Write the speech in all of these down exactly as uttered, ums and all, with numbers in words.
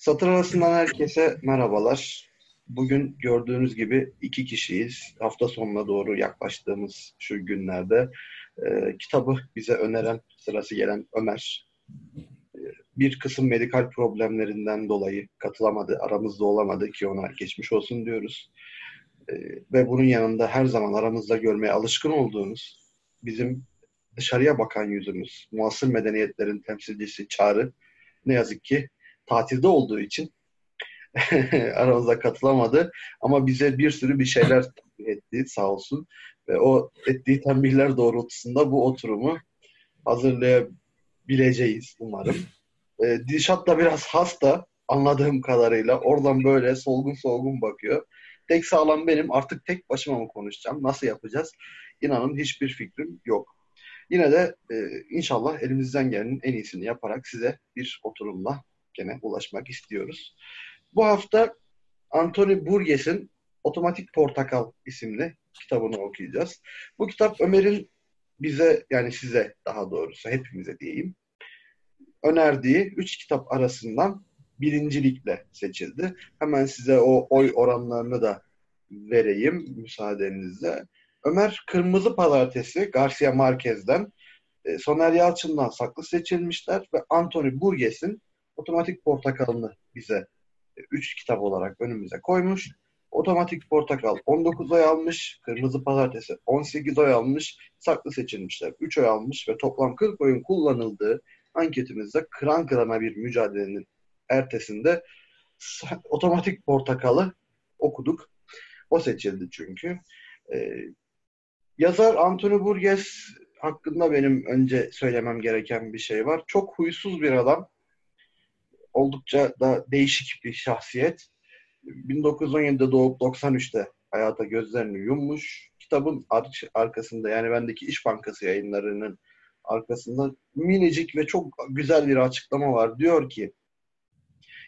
Satır arasından herkese merhabalar. Bugün gördüğünüz gibi iki kişiyiz. Hafta sonuna doğru yaklaştığımız şu günlerde e, kitabı bize öneren, sırası gelen Ömer, e, bir kısım medikal problemlerinden dolayı katılamadı, aramızda olamadı ki ona geçmiş olsun diyoruz. E, ve bunun yanında her zaman aramızda görmeye alışkın olduğunuz bizim dışarıya bakan yüzümüz, muasır medeniyetlerin temsilcisi Çağrı, ne yazık ki tatilde olduğu için aramıza katılamadı. Ama bize bir sürü bir şeyler etti sağ olsun. Ve o ettiği tembihler doğrultusunda bu oturumu hazırlayabileceğiz umarım. E, Dilşat da biraz hasta anladığım kadarıyla. Oradan böyle solgun solgun bakıyor. Tek sağlam benim. Artık tek başıma mı konuşacağım? Nasıl yapacağız? İnanın hiçbir fikrim yok. Yine de e, inşallah elimizden gelenin en iyisini yaparak size bir oturumla gene ulaşmak istiyoruz. Bu hafta Anthony Burgess'in Otomatik Portakal isimli kitabını okuyacağız. Bu kitap Ömer'in bize, yani size daha doğrusu hepimize diyeyim, önerdiği üç kitap arasından birincilikle seçildi. Hemen size o oy oranlarını da vereyim müsaadenizle. Ömer Kırmızı Pazartesi Garcia Marquez'den, Soner Yalçın'dan saklı seçilmişler ve Anthony Burgess'in Otomatik Portakal'ını bize üç kitap olarak önümüze koymuş. Otomatik Portakal on dokuz oy almış, Kırmızı Pazartesi on sekiz oy almış, saklı seçilmişler üç oy almış ve toplam kırk oyun kullanıldığı anketimizde kıran kırana bir mücadelenin ertesinde Otomatik Portakal'ı okuduk. O seçildi çünkü. Ee, yazar Anthony Burgess hakkında benim önce söylemem gereken bir şey var. Çok huysuz bir adam. Oldukça da değişik bir şahsiyet. bin dokuz yüz on yedi'de doğup doksan üç'te hayata gözlerini yummuş. Kitabın ar- arkasında, yani bendeki İş Bankası yayınlarının arkasında minicik ve çok güzel bir açıklama var. Diyor ki,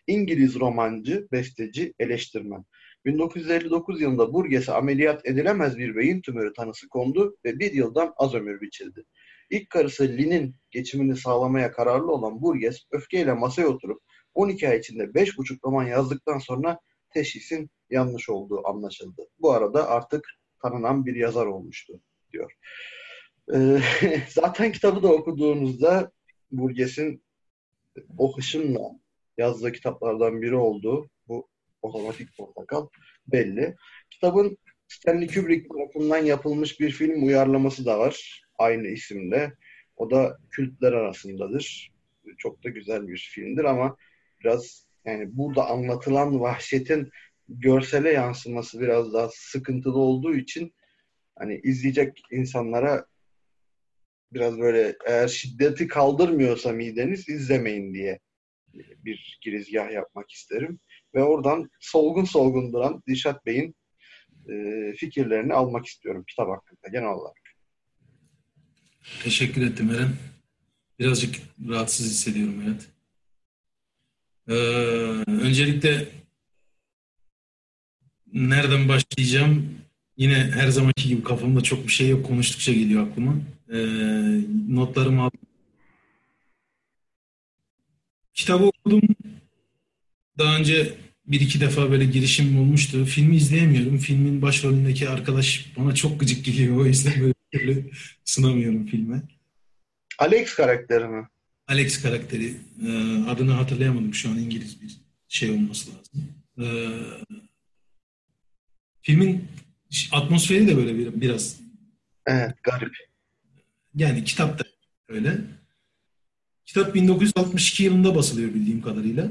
İngiliz romancı, besteci, eleştirmen. bin dokuz yüz elli dokuz yılında Burgess'e ameliyat edilemez bir beyin tümörü tanısı kondu ve bir yıldan az ömür biçildi. İlk karısı Lynn'in geçimini sağlamaya kararlı olan Burgess öfkeyle masaya oturup on iki ay içinde beş buçuk roman yazdıktan sonra teşhisin yanlış olduğu anlaşıldı. Bu arada artık tanınan bir yazar olmuştu diyor. Ee, zaten kitabı da okuduğunuzda Burgess'in o hışımla yazdığı kitaplardan biri olduğu bu Otomatik Portakal belli. Kitabın Stanley Kubrick tarafından yapılmış bir film uyarlaması da var. Aynı isimle. O da kültler arasındadır. Çok da güzel bir filmdir ama biraz, yani burada anlatılan vahşetin görsele yansıması biraz daha sıkıntılı olduğu için hani izleyecek insanlara biraz böyle, eğer şiddeti kaldırmıyorsa mideniz izlemeyin diye bir girizgah yapmak isterim. Ve oradan solgun solgun duran Dilşat Bey'in e, fikirlerini almak istiyorum kitap hakkında genel olarak. Teşekkür ettim Eren. Birazcık rahatsız hissediyorum Eren. Ee, öncelikle nereden başlayacağım? Yine her zamanki gibi kafamda çok bir şey yok. Konuştukça geliyor aklıma. Ee, notlarımı aldım. Kitabı okudum. Daha önce bir iki defa böyle girişim olmuştu. Filmi izleyemiyorum. Filmin başrolündeki arkadaş bana çok gıcık geliyor. O yüzden böyle türlü sınamıyorum filme. Alex karakteri mi? Alex karakteri. Adını hatırlayamadım şu an. İngiliz bir şey olması lazım. Filmin atmosferi de böyle biraz. Evet, garip. Yani kitap da öyle. Kitap bin dokuz yüz altmış iki yılında basılıyor bildiğim kadarıyla.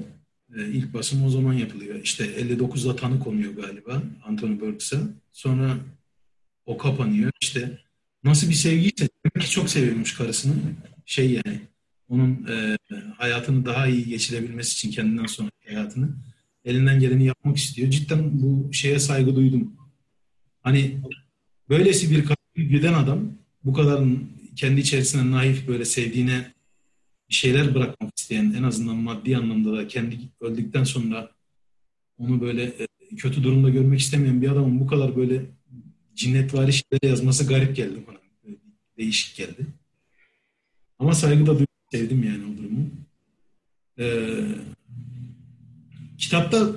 İlk basım o zaman yapılıyor. İşte elli dokuz'da tanı konuyor galiba Anthony Burgess'e. Sonra o kapanıyor. İşte nasıl bir sevgiyse, demek ki çok seviyormuş karısını. Şey yani, onun e, hayatını daha iyi geçirebilmesi için, kendinden sonraki hayatını elinden geleni yapmak istiyor. Cidden bu şeye saygı duydum. Hani böylesi bir kadın, güden adam, bu kadar kendi içerisinde naif, böyle sevdiğine bir şeyler bırakmak isteyen, en azından maddi anlamda da kendi öldükten sonra onu böyle kötü durumda görmek istemeyen bir adamın bu kadar böyle cinnetvari şeyler yazması garip geldi bana. Değişik geldi. Ama saygı da duydum, sevdim yani o durumu. Ee, Kitapta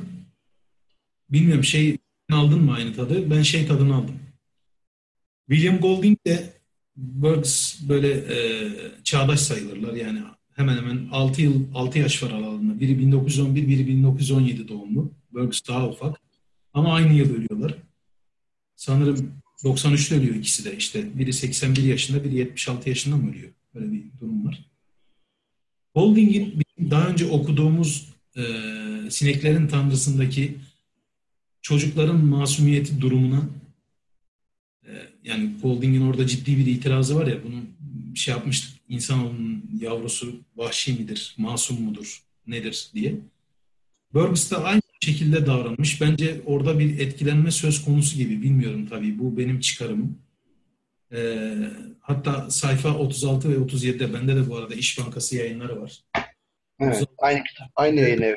bilmiyorum şey aldın mı aynı tadı? Ben şey tadını aldım. William Golding de Burgess böyle e, çağdaş sayılırlar. Yani hemen hemen altı yıl altı yaş var aralarında. Biri bin dokuz yüz on bir, biri bin dokuz yüz on yedi doğumlu. Burgess daha ufak. Ama aynı yıl ölüyorlar. Sanırım doksan üçte ölüyor ikisi de işte. Biri seksen bir yaşında, biri yetmiş altı yaşında mı ölüyor? Böyle bir durum var. Golding'in daha önce okuduğumuz e, Sineklerin Tanrısı'ndaki çocukların masumiyeti durumuna e, yani Golding'in orada ciddi bir itirazı var ya, bunu şey yapmıştık. İnsanoğlunun yavrusu vahşi midir, masum mudur, nedir diye. Burgess de aynı şekilde davranmış. Bence orada bir etkilenme söz konusu gibi. Bilmiyorum tabii. Bu benim çıkarımım. Ee, hatta sayfa otuz altı ve otuz yedide bende de bu arada İş Bankası yayınları var. Evet. otuz altı, aynı aynı yayın evi.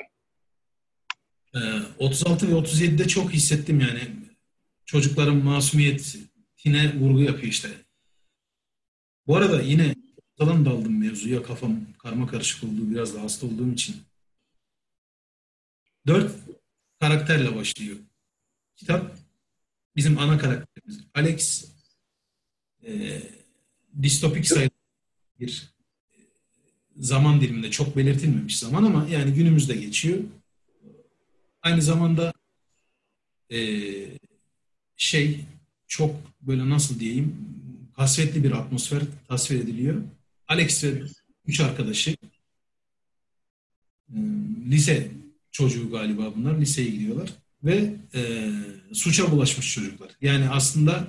E, otuz altı ve otuz yedide çok hissettim yani. Çocukların masumiyetine vurgu yapıyor işte. Bu arada yine ortadan daldım mevzuya. Kafam karma karışık oldu. Biraz da hasta olduğum için. Dört karakterle başlıyor. Kitap bizim ana karakterimiz. Alex e, distopik sayılan bir zaman diliminde, çok belirtilmemiş zaman ama yani günümüzde geçiyor. Aynı zamanda e, şey çok böyle nasıl diyeyim kasvetli bir atmosfer tasvir ediliyor. Alex ve üç arkadaşı e, lise çocuğu galiba bunlar. Liseye gidiyorlar. Ve e, suça bulaşmış çocuklar. Yani aslında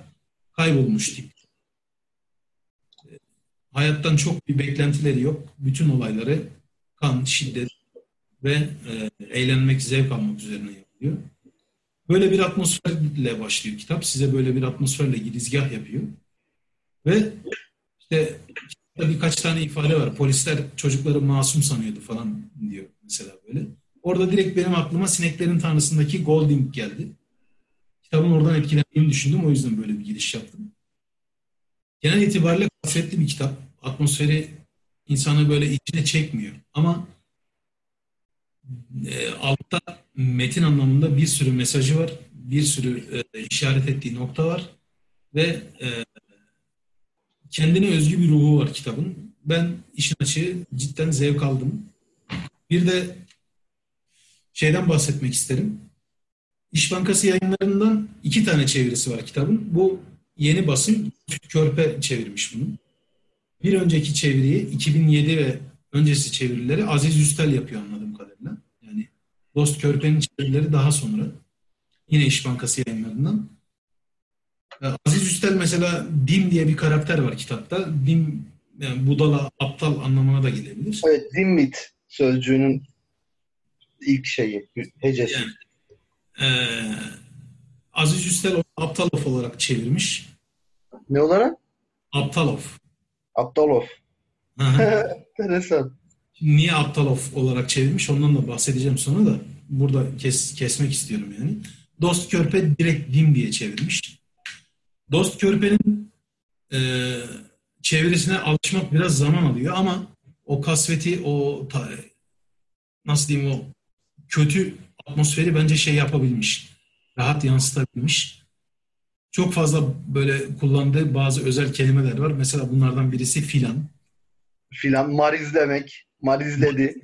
kaybolmuş tip. E, hayattan çok bir beklentileri yok. Bütün olayları kan, şiddet ve e, eğlenmek, zevk almak üzerine yapıyor. Böyle bir atmosferle başlıyor kitap. Size böyle bir atmosferle girizgah yapıyor. Ve işte birkaç tane ifade var. Polisler çocukları masum sanıyordu falan diyor mesela böyle. Orada direkt benim aklıma Sineklerin Tanrısı'ndaki Golding geldi. Kitabın oradan etkilendiğini düşündüm. O yüzden böyle bir giriş yaptım. Genel itibariyle kasvetli bir kitap. Atmosferi insanı böyle içine çekmiyor. Ama e, altta metin anlamında bir sürü mesajı var. Bir sürü e, işaret ettiği nokta var. Ve e, kendine özgü bir ruhu var kitabın. Ben işin açığı cidden zevk aldım. Bir de şeyden bahsetmek isterim. İş Bankası yayınlarından iki tane çevirisi var kitabın. Bu yeni basım. Dost Körpe çevirmiş bunu. Bir önceki çeviriyi iki bin yedi ve öncesi çevirileri Aziz Üstel yapıyor anladığım kadarıyla. Yani Dost Körpe'nin çevirileri daha sonra. Yine İş Bankası yayınlarından. Aziz Üstel mesela Dim diye bir karakter var kitapta. Dim yani budala, aptal anlamına da gelebilir. Evet, Dimit sözcüğünün ilk şeyi, hecesi. Yani, e, Aziz Üstel Aptalov olarak çevirmiş. Ne olarak? Aptalov. Aptalov. Enteresan. Niye Aptalov olarak çevirmiş? Ondan da bahsedeceğim sonra da. Burada kes, kesmek istiyorum yani. Dost Körpe direkt Dim diye çevirmiş. Dost Körpe'nin e, çevirisine alışmak biraz zaman alıyor ama o kasveti, o ta, nasıl diyeyim o kötü atmosferi bence şey yapabilmiş. Rahat yansıtabilmiş. Çok fazla böyle kullandığı bazı özel kelimeler var. Mesela bunlardan birisi filan. Filan, mariz demek. Marizledi.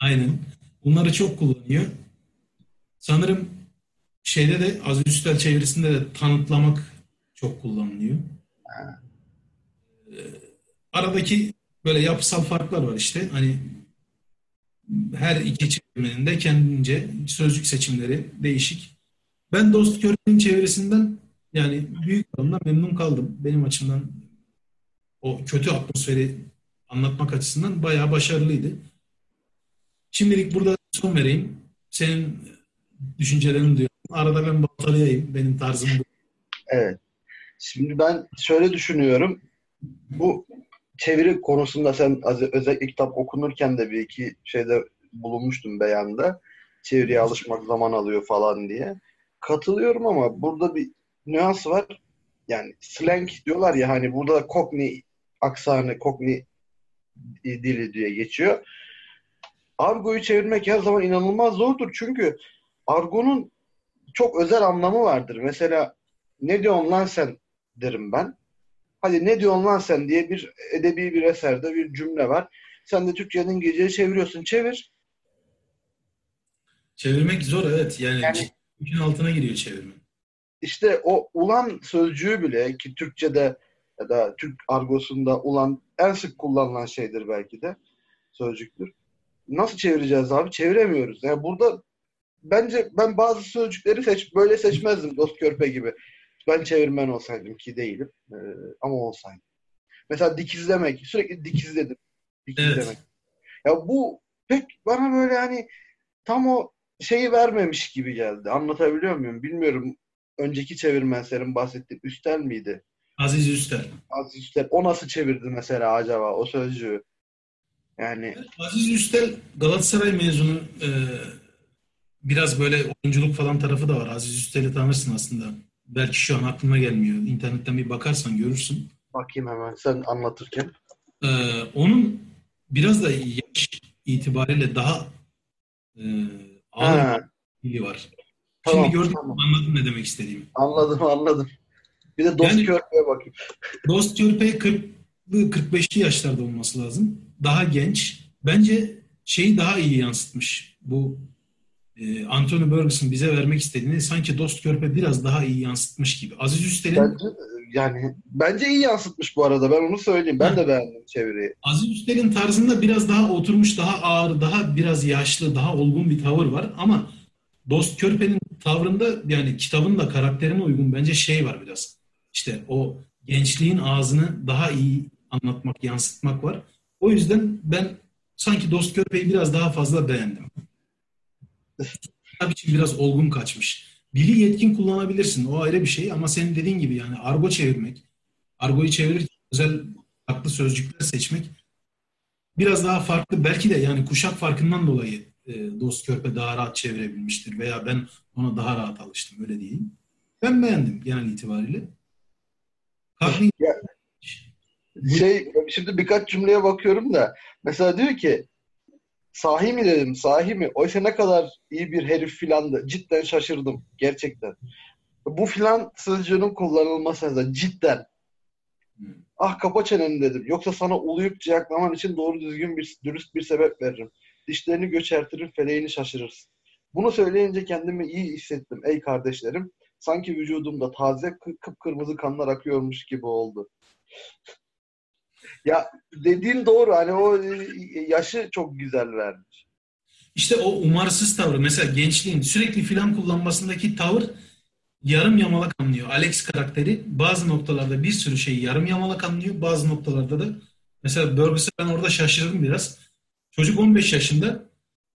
Aynen. Bunları çok kullanıyor. Sanırım şeyde de Aziz Üstel çevirisinde de tanıtlamak çok kullanılıyor. Ha. Aradaki böyle yapısal farklar var işte. Hani her iki çevirmenin de kendince sözcük seçimleri değişik. Ben Dost Körpe'nin çevirisinden yani büyük oranda memnun kaldım. Benim açımdan o kötü atmosferi anlatmak açısından bayağı başarılıydı. Şimdilik burada son vereyim. Senin düşüncelerini duyuyorum. Arada ben baltalayayım. Benim tarzım bu. Evet. Şimdi ben şöyle düşünüyorum. Bu çeviri konusunda sen özellikle kitap okunurken de bir iki şeyde bulunmuştum beyanda. Çeviriye alışmak zaman alıyor falan diye. Katılıyorum ama burada bir nüans var. Yani slang diyorlar ya hani burada Cockney aksanı, Cockney dili diye geçiyor. argoyu çevirmek her zaman inanılmaz zordur. Çünkü argonun çok özel anlamı vardır. Mesela ne diyorsun lan sen derim ben. Hadi ne diyorsun lan sen diye bir edebi bir eserde bir cümle var. Sen de Türkçe'nin geceye çeviriyorsun. Çevir. Çevirmek zor, evet. Yani, yani işin altına giriyor çevirme. İşte o ulan sözcüğü bile ki Türkçe'de ya da Türk argosunda ulan en sık kullanılan şeydir belki de. Sözcüktür. Nasıl çevireceğiz abi? Çeviremiyoruz. Yani burada bence ben bazı sözcükleri seç, böyle seçmezdim Dost Körpe gibi. Ben çevirmen olsaydım ki değilim. Ee, ama olsaydım. Mesela dikizlemek. Sürekli dikizledim. Dikizlemek. Evet. Ya bu pek bana böyle hani tam o şeyi vermemiş gibi geldi. Anlatabiliyor muyum? Bilmiyorum. Önceki çevirmenlerin bahsettiği Üstel miydi? Aziz Üstel. Aziz Üstel. O nasıl çevirdi mesela acaba o sözcüğü? Yani Aziz Üstel Galatasaray mezunu, e, biraz böyle oyunculuk falan tarafı da var. Aziz Üstel'i tanırsın aslında. Belki şu an aklıma gelmiyor. İnternetten bir bakarsan görürsün. Bakayım hemen sen anlatırken. E, onun biraz da yaş itibariyle daha e, ağır bir dili var. Tamam, şimdi gördüm, tamam. Anladın ne demek istediğimi. Anladım, anladım. Bir de Dost yani, Körpe'ye bakayım. Dost Körpe kırk kırk beşli yaşlarda olması lazım. Daha genç. Bence şeyi daha iyi yansıtmış. Bu e, Anthony Burgess'ın bize vermek istediğini sanki Dost Körpe biraz daha iyi yansıtmış gibi. Aziz Üstel'in... Bence, yani, bence iyi yansıtmış bu arada. Ben onu söyleyeyim. Ben ha. de beğendim çeviriyi. Aziz Üstel'in tarzında biraz daha oturmuş, daha ağır, daha biraz yaşlı, daha olgun bir tavır var. Ama Dost Körpe'nin tavrında yani kitabın da karakterine uygun bence şey var biraz. İşte o gençliğin ağzını daha iyi anlatmak, yansıtmak var. O yüzden ben sanki Dost Körpe'yi biraz daha fazla beğendim. Tabii ki biraz olgun kaçmış. Dili yetkin kullanabilirsin. O ayrı bir şey ama senin dediğin gibi yani argo çevirmek, argoyu çevirirken özel farklı sözcükler seçmek biraz daha farklı. Belki de yani kuşak farkından dolayı Dost Körpe daha rahat çevirebilmiştir veya ben ona daha rahat alıştım. Öyle diyeyim. Ben beğendim genel itibariyle. Kahve... Şey, şimdi birkaç cümleye bakıyorum da mesela diyor ki sahi mi dedim, sahi mi? Oysa ne kadar iyi bir herif filandı. Cidden şaşırdım. Gerçekten. Bu filan sözcüğünün kullanılması cidden. Hmm. Ah kapa çeneni dedim. Yoksa sana uluyup ciyaklaman için doğru düzgün bir dürüst bir sebep veririm. Dişlerini göçertirim, feleğini şaşırırsın. Bunu söyleyince kendimi iyi hissettim ey kardeşlerim. Sanki vücudumda taze kıpkırmızı kanlar akıyormuş gibi oldu. Ya dediğin doğru. Hani o yaşı çok güzel vermiş. İşte o umarsız tavır. Mesela gençliğin sürekli filan kullanmasındaki tavır yarım yamalak anlıyor. Alex karakteri bazı noktalarda bir sürü şeyi yarım yamalak anlıyor. Bazı noktalarda da mesela Burgess'ı ben orada şaşırdım biraz. Çocuk on beş yaşında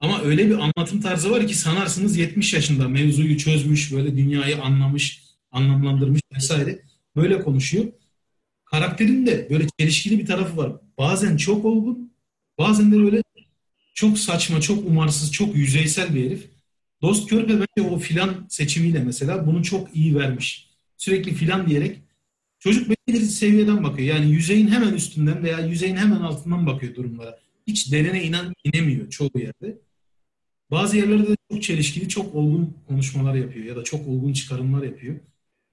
ama öyle bir anlatım tarzı var ki sanarsınız yetmiş yaşında mevzuyu çözmüş, böyle dünyayı anlamış, anlamlandırmış vesaire. Böyle konuşuyor. Karakterin de böyle çelişkili bir tarafı var. Bazen çok olgun, bazen de böyle çok saçma, çok umarsız, çok yüzeysel bir herif. Dost Körpe bence o filan seçimiyle mesela bunu çok iyi vermiş. Sürekli filan diyerek çocuk belli bir seviyeden bakıyor. Yani yüzeyin hemen üstünden veya yüzeyin hemen altından bakıyor durumlara. Hiç derine inan, inemiyor çoğu yerde. Bazı yerlerde de çok çelişkili, çok olgun konuşmalar yapıyor ya da çok olgun çıkarımlar yapıyor.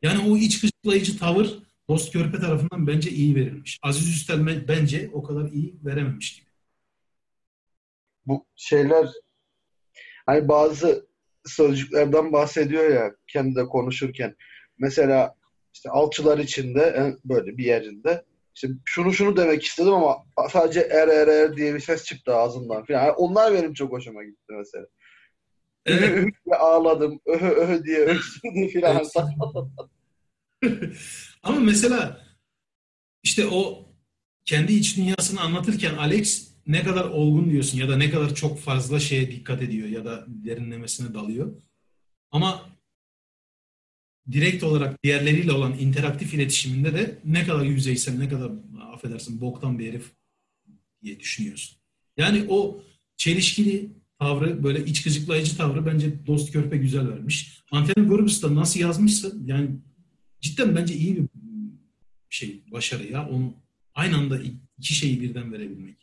Yani o iç kışlayıcı tavır Dost Körpe tarafından bence iyi verilmiş. Aziz Üstel bence o kadar iyi verememiş gibi. Bu şeyler hani bazı sözcüklerden bahsediyor ya kendi de konuşurken. Mesela işte alçılar içinde böyle bir yerinde İşte şunu şunu demek istedim ama sadece er er er diye bir ses çıktı ağzımdan falan. Yani onlar benim çok hoşuma gitti mesela. Evet. Ühü ühü diye ağladım. Öhü öhü diye öksürdü falan. Evet. Ama mesela işte o kendi iç dünyasını anlatırken Alex ne kadar olgun diyorsun ya da ne kadar çok fazla şeye dikkat ediyor ya da derinlemesine dalıyor. Ama direkt olarak diğerleriyle olan interaktif iletişiminde de ne kadar yüzeysel, ne kadar affedersin boktan bir herif diye düşünüyorsun. Yani o çelişkili tavrı, böyle iç gıcıklayıcı tavrı bence Dost Körpe güzel vermiş. Anthony Burgess da nasıl yazmışsa yani cidden bence iyi bir şey, başarı ya. Onu aynı anda iki şeyi birden verebilmek.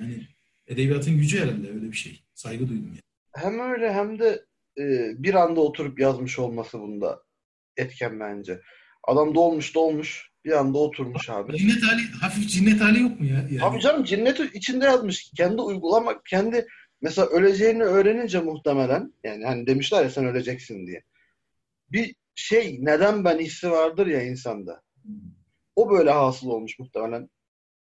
Yani edebiyatın gücü herhalde, öyle bir şey. Saygı duydum yani. Hem öyle hem de e, bir anda oturup yazmış olması bunda etken bence. Adam dolmuş dolmuş bir anda oturmuş abi. Cinnet hali, hafif cinnet hali yok mu ya? Yani? Abi canım, cinnet içinde yazmış. Kendi uygulamak, kendi mesela öleceğini öğrenince muhtemelen, yani hani demişler ya sen öleceksin diye. Bir şey, neden ben hissi vardır ya insanda. O böyle hasıl olmuş muhtemelen.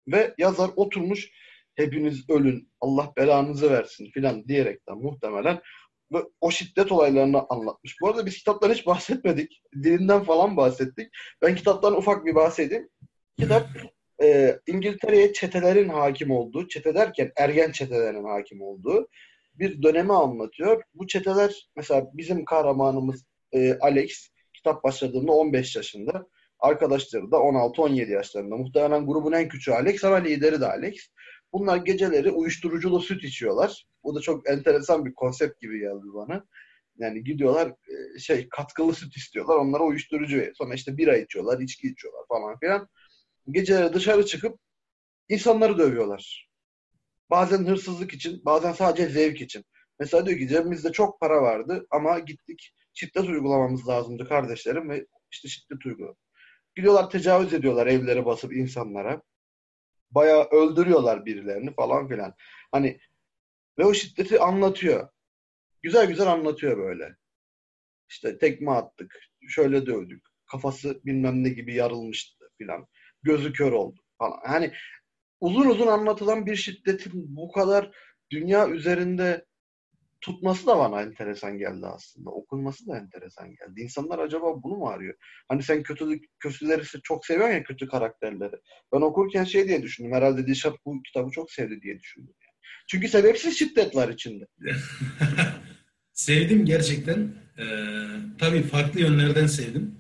Ve yazar oturmuş hepiniz ölün, Allah belanızı versin filan diyerekten muhtemelen o şiddet olaylarını anlatmış. Bu arada biz kitaptan hiç bahsetmedik. Dilinden falan bahsettik. Ben kitaptan ufak bir bahsedeyim. Kitap e, İngiltere'ye çetelerin hakim olduğu, çete derken ergen çetelerin hakim olduğu bir dönemi anlatıyor. Bu çeteler, mesela bizim kahramanımız e, Alex, kitap başladığında on beş yaşında. Arkadaşları da on altı on yedi yaşlarında. Muhtemelen grubun en küçüğü Alex ama lideri de Alex. Bunlar geceleri uyuşturuculu süt içiyorlar. Bu da çok enteresan bir konsept gibi geldi bana. Yani gidiyorlar şey, katkılı süt istiyorlar. Onlara uyuşturucu veriyor. Sonra işte bira içiyorlar, içki içiyorlar falan filan. Geceleri dışarı çıkıp insanları dövüyorlar. Bazen hırsızlık için, bazen sadece zevk için. Mesela diyor ki cebimizde çok para vardı ama gittik şiddet uygulamamız lazımdı kardeşlerim ve işte şiddet uyguladık. Gidiyorlar tecavüz ediyorlar evlere basıp insanlara. Bayağı öldürüyorlar birilerini falan filan. Hani ve o şiddeti anlatıyor. Güzel güzel anlatıyor böyle. İşte tekme attık, şöyle dövdük, kafası bilmem ne gibi yarılmıştı filan. Gözü kör oldu falan. Hani uzun uzun anlatılan bir şiddetin bu kadar dünya üzerinde tutması da bana enteresan geldi aslında. Okunması da enteresan geldi. İnsanlar acaba bunu mu arıyor? Hani sen kötülük, kötüleri çok seviyorsun ya, kötü karakterleri. Ben okurken şey diye düşündüm. Herhalde Dilşat bu kitabı çok sevdi diye düşündüm. Yani. Çünkü sebepsiz şiddet var içinde. Sevdim gerçekten. Ee, tabii farklı yönlerden sevdim.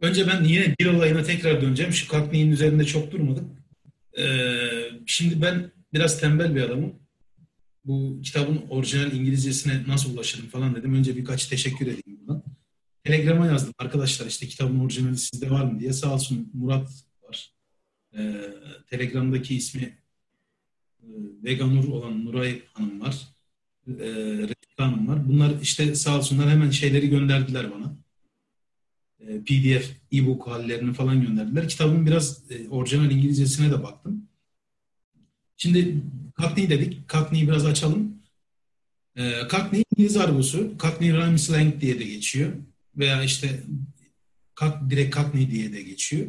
Önce ben yine bir olayına tekrar döneceğim. Şu Cockney'in üzerinde çok durmadık. Ee, şimdi ben biraz tembel bir adamım. Bu kitabın orijinal İngilizcesine nasıl ulaşırım falan dedim. Önce birkaç teşekkür edeyim buradan. Telegram'a yazdım. Arkadaşlar işte kitabın orijinali sizde var mı diye. Sağ olsun Murat var. Ee, Telegram'daki ismi e, Veganur olan Nuray Hanım var. Ee, Refika Hanım var. Bunlar işte sağ olsunlar hemen şeyleri gönderdiler bana. Ee, P D F, e-book hallerini falan gönderdiler. Kitabın biraz e, orijinal İngilizcesine de baktım. Şimdi Cockney dedik. Cockney'i biraz açalım. Ee, Cockney İngiliz argosu. Cockney Rhyme Slang diye de geçiyor. Veya işte direkt Cockney diye de geçiyor.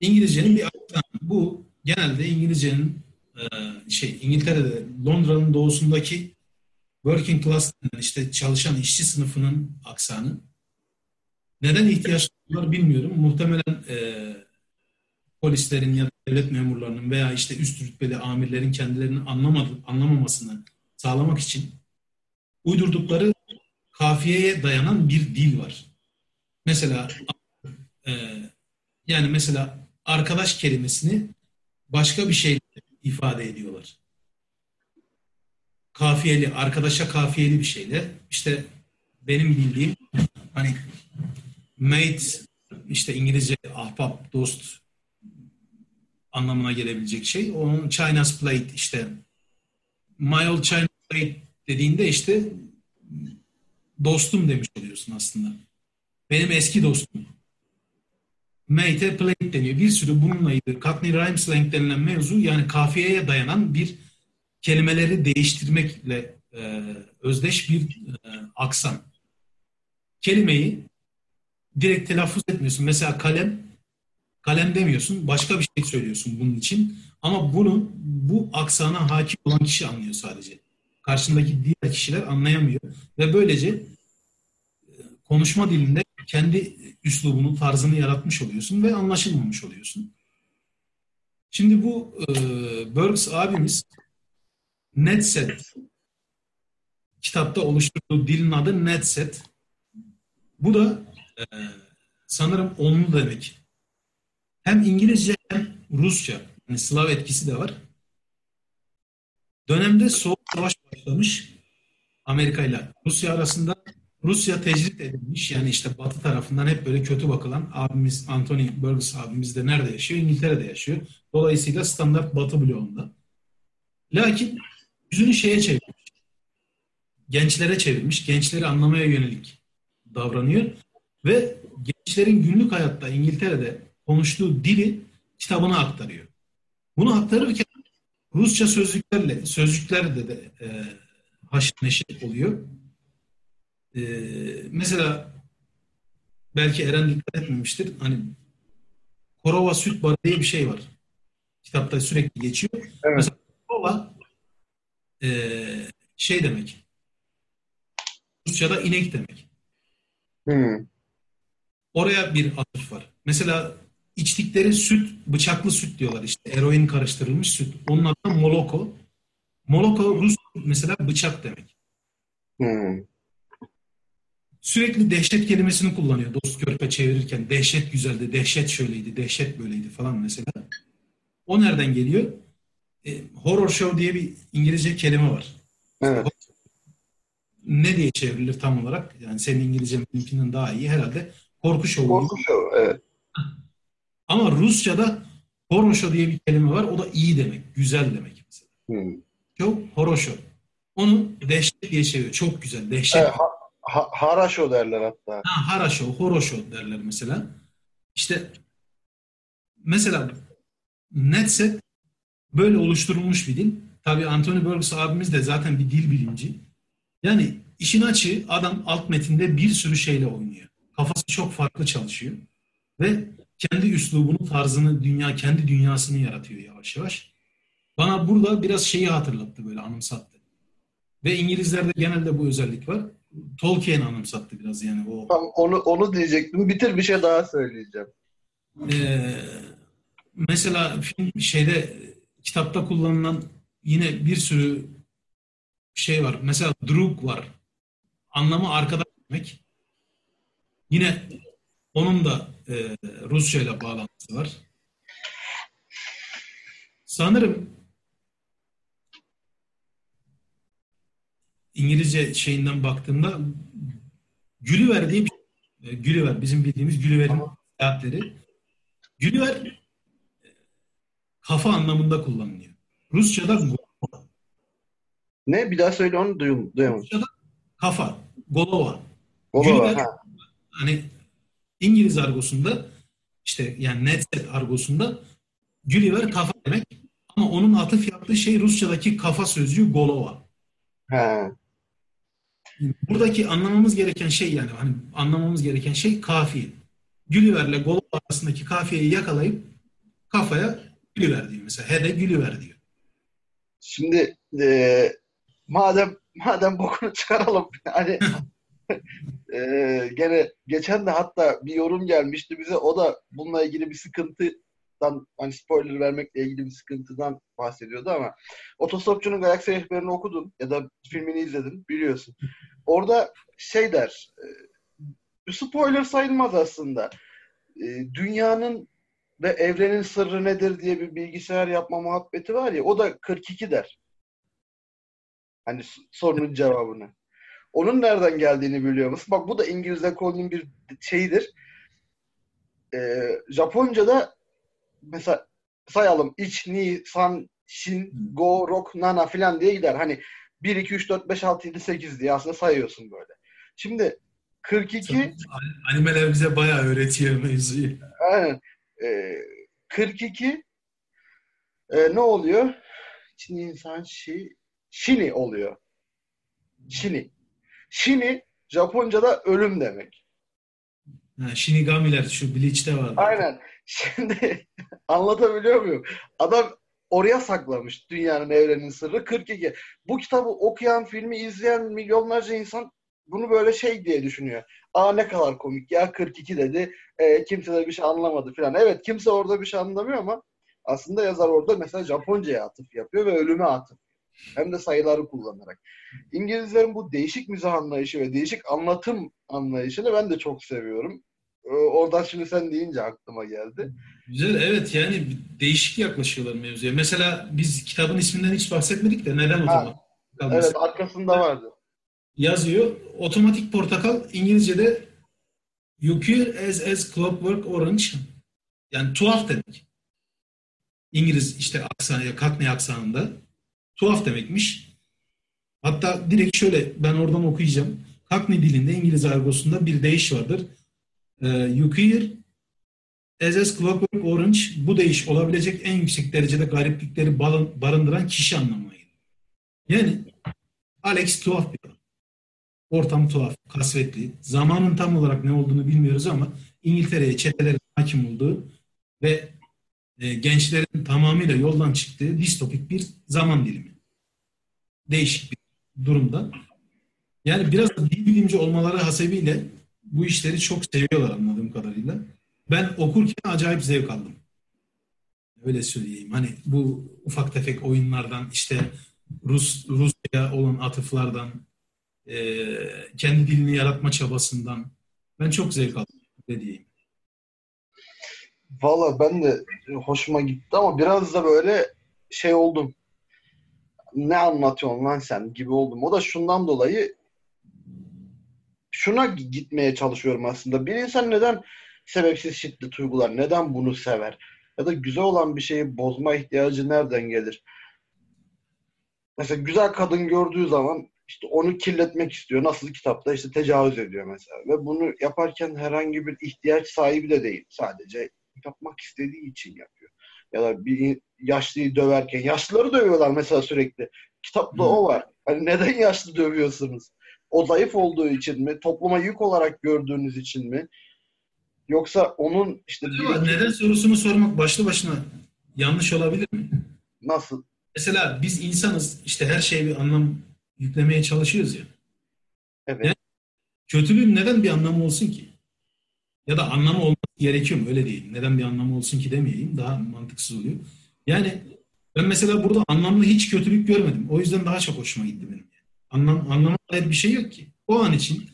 İngilizcenin bir aksanı. Bu genelde İngilizcenin e, şey İngiltere'de, Londra'nın doğusundaki working class, işte çalışan işçi sınıfının aksanı. Neden ihtiyaç var bilmiyorum. Muhtemelen e, polislerin ya da devlet memurlarının veya işte üst rütbeli amirlerin kendilerini anlamadı, anlamamasını sağlamak için uydurdukları kafiyeye dayanan bir dil var. Mesela e, yani mesela arkadaş kelimesini başka bir şeyle ifade ediyorlar. Kafiyeli, arkadaşa kafiyeli bir şeyle. İşte benim bildiğim hani mate, işte İngilizce ahbap, dost anlamına gelebilecek şey. Onun China's plate işte. My old China's plate dediğinde işte dostum demiş oluyorsun aslında. Benim eski dostum. Mate'e plate deniyor. Bir sürü bununla ilgili Cockney Rhyme Slang denilen mevzu, yani kafiyeye dayanan bir kelimeleri değiştirmekle e, özdeş bir e, aksan. Kelimeyi direkt telaffuz etmiyorsun. Mesela kalem Kalem demiyorsun, başka bir şey söylüyorsun bunun için. Ama bunun, bu aksana hakim olan kişi anlıyor sadece. Karşındaki diğer kişiler anlayamıyor. Ve böylece konuşma dilinde kendi üslubunu, tarzını yaratmış oluyorsun ve anlaşılmamış oluyorsun. Şimdi bu e, Burgess abimiz Nadsat, kitapta oluşturduğu dilin adı Nadsat. Bu da e, sanırım onlu demek. Hem İngilizce hem Rusça, yani Slav etkisi de var. Dönemde Soğuk Savaş başlamış Amerika ile Rusya arasında. Rusya tecrit edilmiş, yani işte Batı tarafından hep böyle kötü bakılan abimiz Anthony Burgess abimiz de nerede yaşıyor? İngiltere'de yaşıyor. Dolayısıyla standart Batı bloğunda. Lakin yüzünü şeye çevirmiş. Gençlere çevirmiş. Gençleri anlamaya yönelik davranıyor. Ve gençlerin günlük hayatta İngiltere'de konuştuğu dili kitabına aktarıyor. Bunu aktarırken Rusça sözcüklerle, sözcüklerle de e, haşır neşir oluyor. E, mesela belki Eren dikkat etmemiştir. Hani Korova süt barı diye bir şey var. Kitapta sürekli geçiyor. Evet. Mesela Korova e, şey demek. Rusça'da inek demek. Hmm. Oraya bir atıf var. Mesela içtikleri süt, bıçaklı süt diyorlar. İşte eroin karıştırılmış süt. Onun adı Moloko. Moloko Rus mesela bıçak demek. Hmm. Sürekli dehşet kelimesini kullanıyor. Dost Körpe çevirirken dehşet güzeldi, dehşet şöyleydi, dehşet böyleydi falan mesela. O nereden geliyor? E, horror show diye bir İngilizce kelime var. Evet. Ne diye çevrilir tam olarak? Yani senin İngilizcen benimkinden daha iyi herhalde. Korku şovu. Korku şovu, evet. Ama Rusça'da horoşo diye bir kelime var. O da iyi demek, güzel demek mesela. Hmm. Çok horoşo. Onu dehşet diye çeviriyor. Çok güzel, dehşet. Evet, ha, ha, haraşo derler hatta. Ha, haraşo, horoşo derler mesela. İşte mesela Nadsat böyle oluşturulmuş bir dil. Tabii Anthony Burgess abimiz de zaten bir dil bilimci. Yani işin açığı adam alt metinde bir sürü şeyle oynuyor. Kafası çok farklı çalışıyor. Ve kendi üslubunu, tarzını, dünya kendi dünyasını yaratıyor yavaş yavaş. Bana burada biraz şeyi hatırlattı, böyle anımsattı. Ve İngilizlerde genelde bu özellik var. Tolkien anımsattı biraz yani. O... Tam onu, onu diyecektim. Bitir, bir şey daha söyleyeceğim. Ee, mesela film şeyde, kitapta kullanılan yine bir sürü şey var. Mesela drug var. Anlamı arkadaş demek. Yine onun da e, Rusça ile bağlantısı var. Sanırım İngilizce şeyinden baktığımda Gülüver diye bir şey. Gülüver, bizim bildiğimiz Gülüver'in seyahatleri. Gülüver kafa anlamında kullanılıyor. Rusça'da golova. Ne? Bir daha söyle, onu duyamadım. Rusça'da kafa. Golova. Golova. Gülüver, ha. Hani İngiliz argosunda, işte yani Nadsat argosunda Gulliver kafa demek, ama onun atıf yaptığı şey Rusça'daki kafa sözcüğü Golova. He. Buradaki anlamamız gereken şey, yani hani anlamamız gereken şey kafiye. Gulliver'le Golova arasındaki kafiyeyi yakalayıp kafaya Gulliver diyor mesela. He de Gulliver diyor. Şimdi ee, madem madem bokunu çıkaralım hani Ee, gene geçen de hatta bir yorum gelmişti bize. O da bununla ilgili bir sıkıntıdan, hani spoiler vermekle ilgili bir sıkıntıdan bahsediyordu ama Otostopçunun Galaksi Rehberi'ni okudun ya da filmini izledin, biliyorsun. Orada şey der, e, spoiler sayılmaz aslında. E, dünyanın ve evrenin sırrı nedir diye bir bilgisayar yapma muhabbeti var ya, o da kırk iki der. Hani sorunun cevabını. Onun nereden geldiğini biliyor musun? Bak, bu da İngilizce konunun bir şeyidir. Ee, Japonca'da mesela sayalım iç, ni, san, shin, go, rok, nana filan diye gider. Hani bir, iki, üç, dört, beş, altı, yedi, sekiz diye aslında sayıyorsun böyle. Şimdi kırk iki... Animeler bize bayağı öğretiyor mevzuyu. Aynen. Ee, kırk iki e, ne oluyor? Çin insan şi... Shini oluyor. Shini. Shini, Japonca'da ölüm demek. Ha, Shinigamiler, şu Bleach'te vardı. Aynen. Şimdi anlatabiliyor muyum? Adam oraya saklamış dünyanın, evrenin sırrı kırk iki. Bu kitabı okuyan, filmi izleyen milyonlarca insan bunu böyle şey diye düşünüyor. Aa, ne kadar komik ya, kırk iki dedi. E, kimse de bir şey anlamadı falan. Evet, kimse orada bir şey anlamıyor ama aslında yazar orada mesela Japonca'ya atıf yapıyor ve ölüme atıf. Hem de sayıları kullanarak. İngilizlerin bu değişik mizah anlayışı ve değişik anlatım anlayışını ben de çok seviyorum. Oradan şimdi sen deyince aklıma geldi. Güzel, evet, yani değişik yaklaşıyorlar mevzuya. Mesela biz kitabın isminden hiç bahsetmedik de neden o zaman? Ha, evet, arkasında vardı. Yazıyor. Otomatik Portakal İngilizce'de You Cure as as Clockwork Orange, yani tuhaf demek. İngiliz işte aksanı, Cockney aksanında. Tuhaf demekmiş. Hatta direkt şöyle, ben oradan okuyacağım. Cockney dilinde, İngiliz argosunda bir deyiş vardır. E, you hear as clockwork orange, bu deyiş olabilecek en yüksek derecede gariplikleri barındıran kişi anlamına gelir. Yani Alex tuhaf bir adam. Ortam tuhaf, kasvetli. Zamanın tam olarak ne olduğunu bilmiyoruz ama İngiltere'ye çetelerin hakim olduğu ve e, gençlerin tamamıyla yoldan çıktığı distopik bir zaman dilimi. Değişik bir durumda. Yani biraz da dil bilimci olmaları hasebiyle bu işleri çok seviyorlar anladığım kadarıyla. Ben okurken acayip zevk aldım. Öyle söyleyeyim. Hani bu ufak tefek oyunlardan, işte Rus Rusya'ya olan atıflardan, e, kendi dilini yaratma çabasından ben çok zevk aldım dediğim. Valla ben de hoşuma gitti ama biraz da böyle şey oldum. Ne anlatıyorsun lan sen gibi oldum. O da şundan dolayı, şuna gitmeye çalışıyorum aslında. Bir insan neden sebepsiz şiddet uygular? Neden bunu sever? Ya da güzel olan bir şeyi bozma ihtiyacı nereden gelir? Mesela güzel kadın gördüğü zaman işte onu kirletmek istiyor. Nasıl kitapta işte tecavüz ediyor mesela. Ve bunu yaparken herhangi bir ihtiyaç sahibi de değil. Sadece yapmak istediği için yapıyor. Ya da bir yaşlıyı döverken, yaşlıları dövüyorlar mesela sürekli. Kitapta hmm. o var. Hani neden yaşlı dövüyorsunuz? O zayıf olduğu için mi? Topluma yük olarak gördüğünüz için mi? Yoksa onun işte... Biri... Neden sorusunu sormak başlı başına yanlış olabilir mi? Nasıl? Mesela biz insanız, işte her şeye bir anlam yüklemeye çalışıyoruz ya. Evet. Yani kötülüğün neden bir anlamı olsun ki? Ya da anlamı olması gerekiyor mu? Öyle değil. Neden bir anlamı olsun ki demeyeyim. Daha mantıksız oluyor. Yani ben mesela burada anlamlı hiç kötülük görmedim. O yüzden daha çok hoşuma gitti benim. Anlam, anlama dair bir şey yok ki. O an için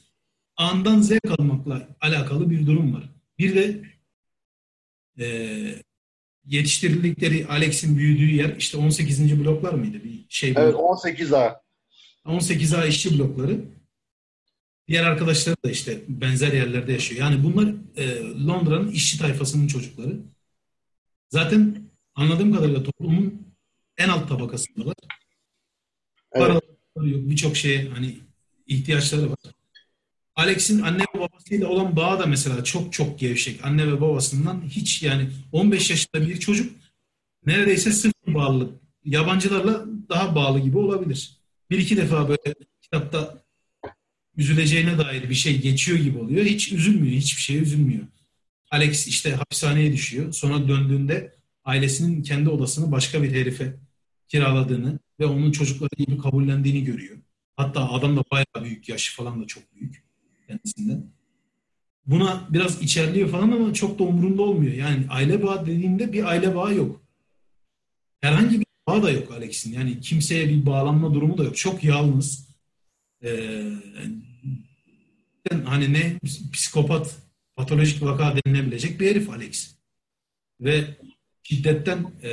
andan zevk almakla alakalı bir durum var. Bir de e, yetiştirildikleri Alex'in büyüdüğü yer işte on sekizinci bloklar mıydı? Bir şey. Evet, on sekiz A. on sekiz A işçi blokları. Diğer arkadaşları da işte benzer yerlerde yaşıyor. Yani bunlar e, Londra'nın işçi tayfasının çocukları. Zaten anladığım kadarıyla toplumun en alt tabakasındalar. Evet. Paraları yok. Birçok şeye hani ihtiyaçları var. Alex'in anne ve babasıyla olan bağı da mesela çok çok gevşek. Anne ve babasından hiç, yani on beş yaşında bir çocuk neredeyse sıfır bağlı. Yabancılarla daha bağlı gibi olabilir. Bir iki defa böyle kitapta üzüleceğine dair bir şey geçiyor gibi oluyor. Hiç üzülmüyor. Hiçbir şeye üzülmüyor. Alex işte hapishaneye düşüyor. Sonra döndüğünde ailesinin kendi odasını başka bir herife kiraladığını ve onun çocukları gibi kabullendiğini görüyor. Hatta adam da bayağı büyük. Yaşı falan da çok büyük kendisinden. Buna biraz içerliyor falan ama çok da umurunda olmuyor. Yani aile bağı dediğinde bir aile bağı yok. Herhangi bir bağ da yok Alex'in. Yani kimseye bir bağlanma durumu da yok. Çok yalnız. Ee, hani ne psikopat, patolojik vaka denilebilecek bir herif Alex. Ve şiddetten e,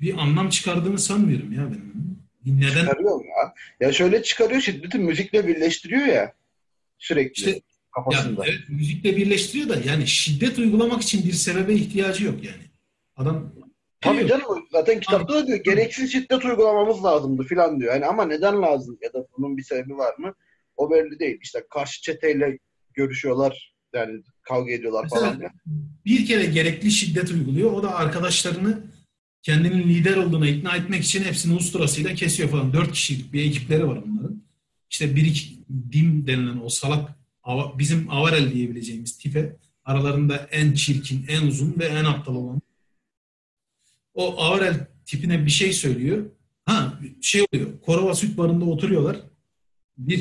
bir anlam çıkardığını sanmıyorum ya benim. Neden? Çıkarıyor ya. Ya şöyle çıkarıyor, şiddeti müzikle birleştiriyor ya sürekli işte, kafasında. Ya, evet, müzikle birleştiriyor da yani şiddet uygulamak için bir sebebe ihtiyacı yok yani. Adam tabii canım, zaten kitapta da diyor gereksiz şiddet uygulamamız lazımdı filan diyor. Yani ama neden lazım ya da bunun bir sebebi var mı? O belli değil. İşte karşı çeteyle görüşüyorlar, yani kavga ediyorlar mesela falan. Yani. Bir kere gerekli şiddet uyguluyor. O da arkadaşlarını kendinin lider olduğuna ikna etmek için hepsini usturasıyla kesiyor falan. Dört kişilik bir ekipleri var onların. İşte bir iki dim denilen o salak, bizim avarel diyebileceğimiz tipe, aralarında en çirkin, en uzun ve en aptal olan o avarel tipine bir şey söylüyor. Ha şey oluyor. Korova süt barında oturuyorlar. Bir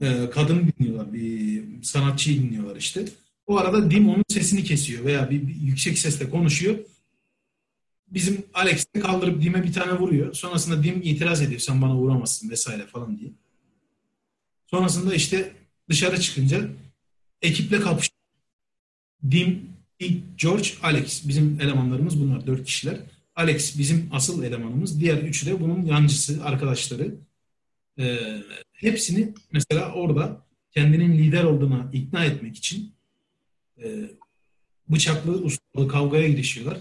e, kadını dinliyorlar. Bir sanatçıyı dinliyorlar işte. O arada Dim onun sesini kesiyor veya bir, bir yüksek sesle konuşuyor. Bizim Alex de kaldırıp Dim'e bir tane vuruyor. Sonrasında Dim itiraz ediyor. Sen bana vuramazsın vesaire falan diye. Sonrasında işte dışarı çıkınca ekiple kapışıyor. Dim, George, Alex. Bizim elemanlarımız bunlar. Dört kişiler. Alex bizim asıl elemanımız. Diğer üçü de bunun yancısı, arkadaşları. Ee, hepsini mesela orada kendinin lider olduğuna ikna etmek için e, bıçaklı, ustalı kavgaya girişiyorlar.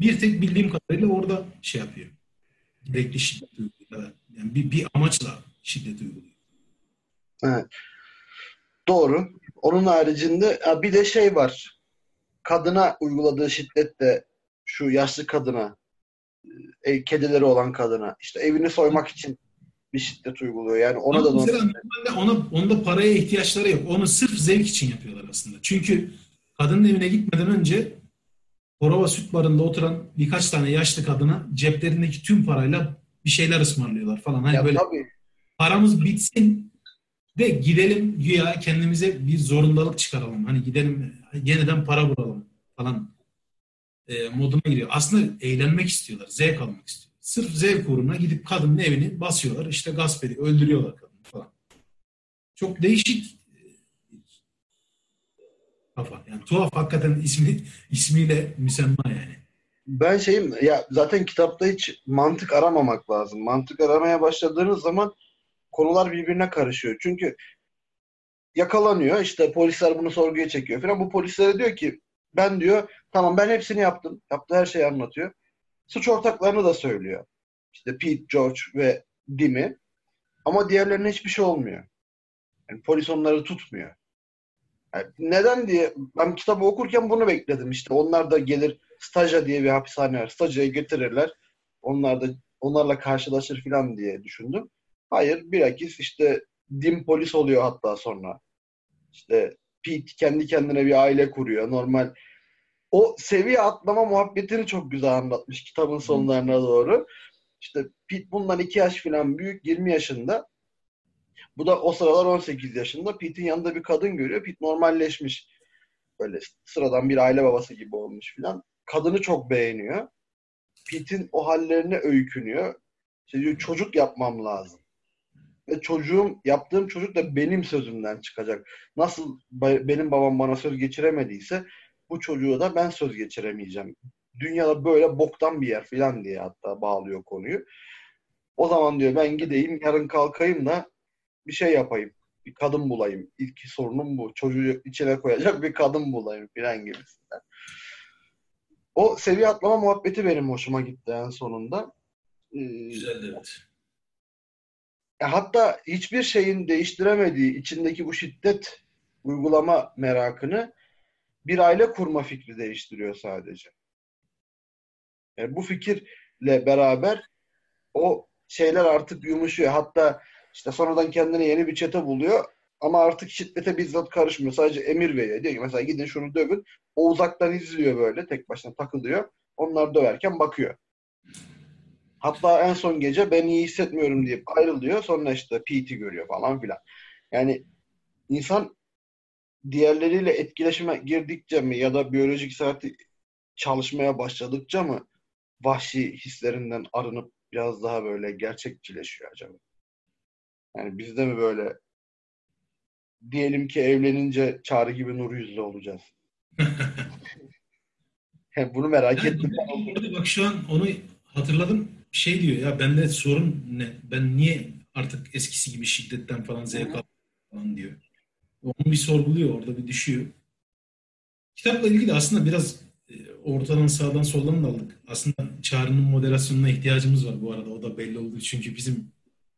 Bir tek bildiğim kadarıyla orada şey yapıyor. Sürekli şiddet uyguluyor. Yani bir, bir amaçla şiddet uyguluyor. Evet. Doğru. Onun haricinde bir de şey var. Kadına uyguladığı şiddet de şu yaşlı kadına, kedileri olan kadına. İşte evini soymak için bir şiddet uyguluyor. Yani ona ama da mesela ona, onda paraya ihtiyaçları yok. Onu sırf zevk için yapıyorlar aslında. Çünkü kadının evine gitmeden önce Korova süt barında oturan birkaç tane yaşlı kadına ceplerindeki tüm parayla bir şeyler ısmarlıyorlar falan. Hani ya böyle tabii. Paramız bitsin de gidelim güya kendimize bir zorundalık çıkaralım. Hani gidelim yeniden para bulalım falan e, moduna giriyor. Aslında eğlenmek istiyorlar. Zevk almak istiyorlar. Sırf zevk uğruna gidip kadının evini basıyorlar. İşte gasp ediyor. Öldürüyorlar kadını falan. Çok değişik kafa. Yani tuhaf hakikaten ismi ismiyle müsemma yani. Ben şeyim ya zaten kitapta hiç mantık aramamak lazım. Mantık aramaya başladığınız zaman konular birbirine karışıyor. Çünkü yakalanıyor. İşte polisler bunu sorguya çekiyor falan. Bu polislere diyor ki ben diyor tamam ben hepsini yaptım. Yaptığı her şeyi anlatıyor. Suç ortaklarını da söylüyor. İşte Pete, George ve Dimi. Ama diğerlerine hiçbir şey olmuyor. Yani polis onları tutmuyor. Yani neden diye ben kitabı okurken bunu bekledim. İşte onlar da gelir Staja diye bir hapishane var. Staja'ya getirirler. Onlar da onlarla karşılaşır falan diye düşündüm. Hayır, bilakis işte Dim polis oluyor hatta sonra. İşte Pete kendi kendine bir aile kuruyor. Normal o seviye atlama muhabbetini çok güzel anlatmış kitabın sonlarına doğru. İşte Pete bundan iki yaş falan büyük, yirmi yaşında. Bu da o sıralar on sekiz yaşında. Pete'in yanında bir kadın görüyor. Pete normalleşmiş. Böyle sıradan bir aile babası gibi olmuş filan. Kadını çok beğeniyor. Pete'in o hallerine öykünüyor. İşte diyor, çocuk yapmam lazım. Ve çocuğum, yaptığım çocuk da benim sözümden çıkacak. Nasıl benim babam bana söz geçiremediyse bu çocuğu da ben söz geçiremeyeceğim. Dünyada böyle boktan bir yer filan diye hatta bağlıyor konuyu. O zaman diyor ben gideyim, yarın kalkayım da bir şey yapayım. Bir kadın bulayım. İlk sorunum bu. Çocuğu içine koyacak bir kadın bulayım filan gibisinden. O seviye atlama muhabbeti benim hoşuma gitti en sonunda. Ee, Güzel, evet. Hatta hiçbir şeyin değiştiremediği içindeki bu şiddet uygulama merakını bir aile kurma fikri değiştiriyor sadece. Yani bu fikirle beraber o şeyler artık yumuşuyor. Hatta İşte sonradan kendine yeni bir çete buluyor. Ama artık şiddete bizzat karışmıyor. Sadece emir veriyor. Diyor ki mesela gidin şunu dövün. O uzaktan izliyor böyle. Tek başına takılıyor. Onlar döverken bakıyor. Hatta en son gece ben iyi hissetmiyorum deyip ayrılıyor. Sonra işte Pete'i görüyor falan filan. Yani insan diğerleriyle etkileşime girdikçe mi ya da biyolojik saati çalışmaya başladıkça mı vahşi hislerinden arınıp biraz daha böyle gerçekçileşiyor acaba? Yani biz de mi böyle diyelim ki evlenince Çağrı gibi nur yüzlü olacağız? Yani bunu merak yani ettim. Bak şu an onu hatırladım. Şey diyor ya bende sorun ne? Ben niye artık eskisi gibi şiddetten falan zevk alıyorum falan diyor. Onu bir sorguluyor orada, bir düşüyor. Kitapla ilgili aslında biraz ortadan sağdan soldan da aldık. Aslında Çağrı'nın moderasyonuna ihtiyacımız var bu arada. O da belli oldu. Çünkü bizim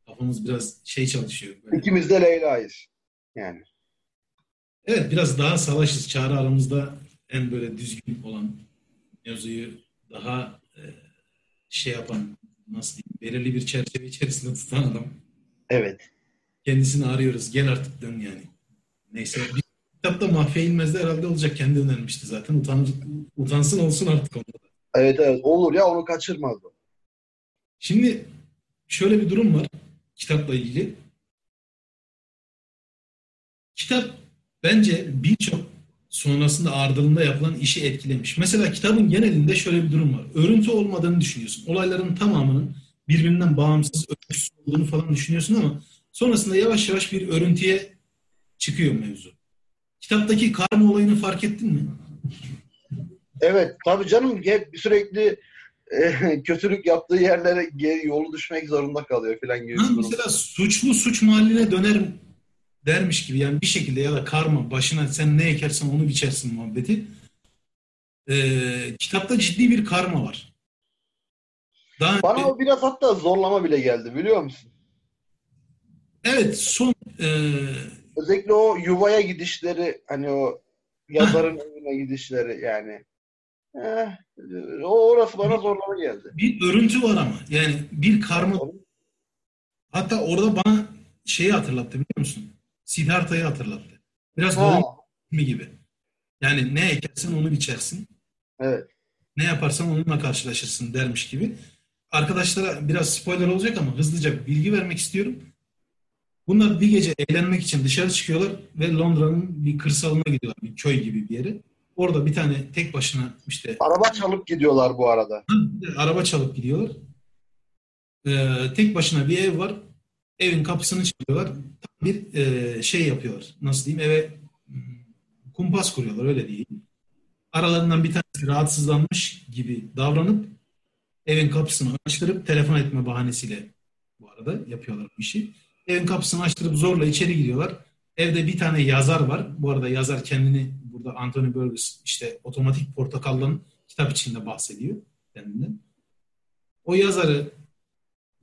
kafamız biraz şey çalışıyor. Böyle. İkimiz de Leyla'yız. Yani. Evet, biraz daha savaşız. Çağrı aramızda en böyle düzgün olan mevzuyu daha e, şey yapan, nasıl diyeyim, belirli bir çerçeve içerisinde tutan adam. Evet. Kendisini arıyoruz. Gel artık dön yani. Neyse. Bir kitapta Mahfiye İlmez'de herhalde olacak. Kendi önermişti zaten. Utanır, utansın olsun artık onda. Evet evet. Olur ya. Onu kaçırmaz o. Şimdi şöyle bir durum var. Kitapla ilgili. Kitap bence birçok sonrasında ardılında yapılan işi etkilemiş. Mesela kitabın genelinde şöyle bir durum var. Örüntü olmadığını düşünüyorsun. Olayların tamamının birbirinden bağımsız örüntüsü olduğunu falan düşünüyorsun ama sonrasında yavaş yavaş bir örüntüye çıkıyor mevzu. Kitaptaki karma olayını fark ettin mi? Evet. Tabii canım. Hep sürekli kötülük yaptığı yerlere yolu düşmek zorunda kalıyor filan gibi. Yani mesela suçlu suç mahalline döner dermiş gibi yani bir şekilde ya da karma başına sen ne ekersen onu biçersin muhabbeti. Ee, kitapta ciddi bir karma var. Daha bana önce... o biraz hatta zorlama bile geldi, biliyor musun? Evet, son... E... Özellikle o yuvaya gidişleri, hani o yazarın evine gidişleri yani. Eh, o orası bana bir, zorlama geldi. Bir örüntü var ama. Yani bir karma... Hatta orada bana şeyi hatırlattı, biliyor musun? Siddhartha'yı hatırlattı. Biraz doğum filmi gibi. Yani ne ekersen onu biçersin. Evet. Ne yaparsan onunla karşılaşırsın dermiş gibi. Arkadaşlara biraz spoiler olacak ama hızlıca bilgi vermek istiyorum. Bunlar bir gece eğlenmek için dışarı çıkıyorlar ve Londra'nın bir kırsalına gidiyorlar. Bir köy gibi bir yere. Orada bir tane tek başına işte... Araba çalıp gidiyorlar bu arada. Araba çalıp gidiyorlar. Ee, tek başına bir ev var. Evin kapısını çalıyorlar. Bir e, şey yapıyorlar. Nasıl diyeyim? Eve kumpas kuruyorlar, öyle diyeyim. Aralarından bir tanesi rahatsızlanmış gibi davranıp evin kapısını açtırıp telefon etme bahanesiyle bu arada yapıyorlar bu işi. Evin kapısını açtırıp zorla içeri giriyorlar. Evde bir tane yazar var. Bu arada yazar kendini burada Anthony Burgess işte Otomatik Portakal'ın kitap içinde bahsediyor kendinden. O yazarı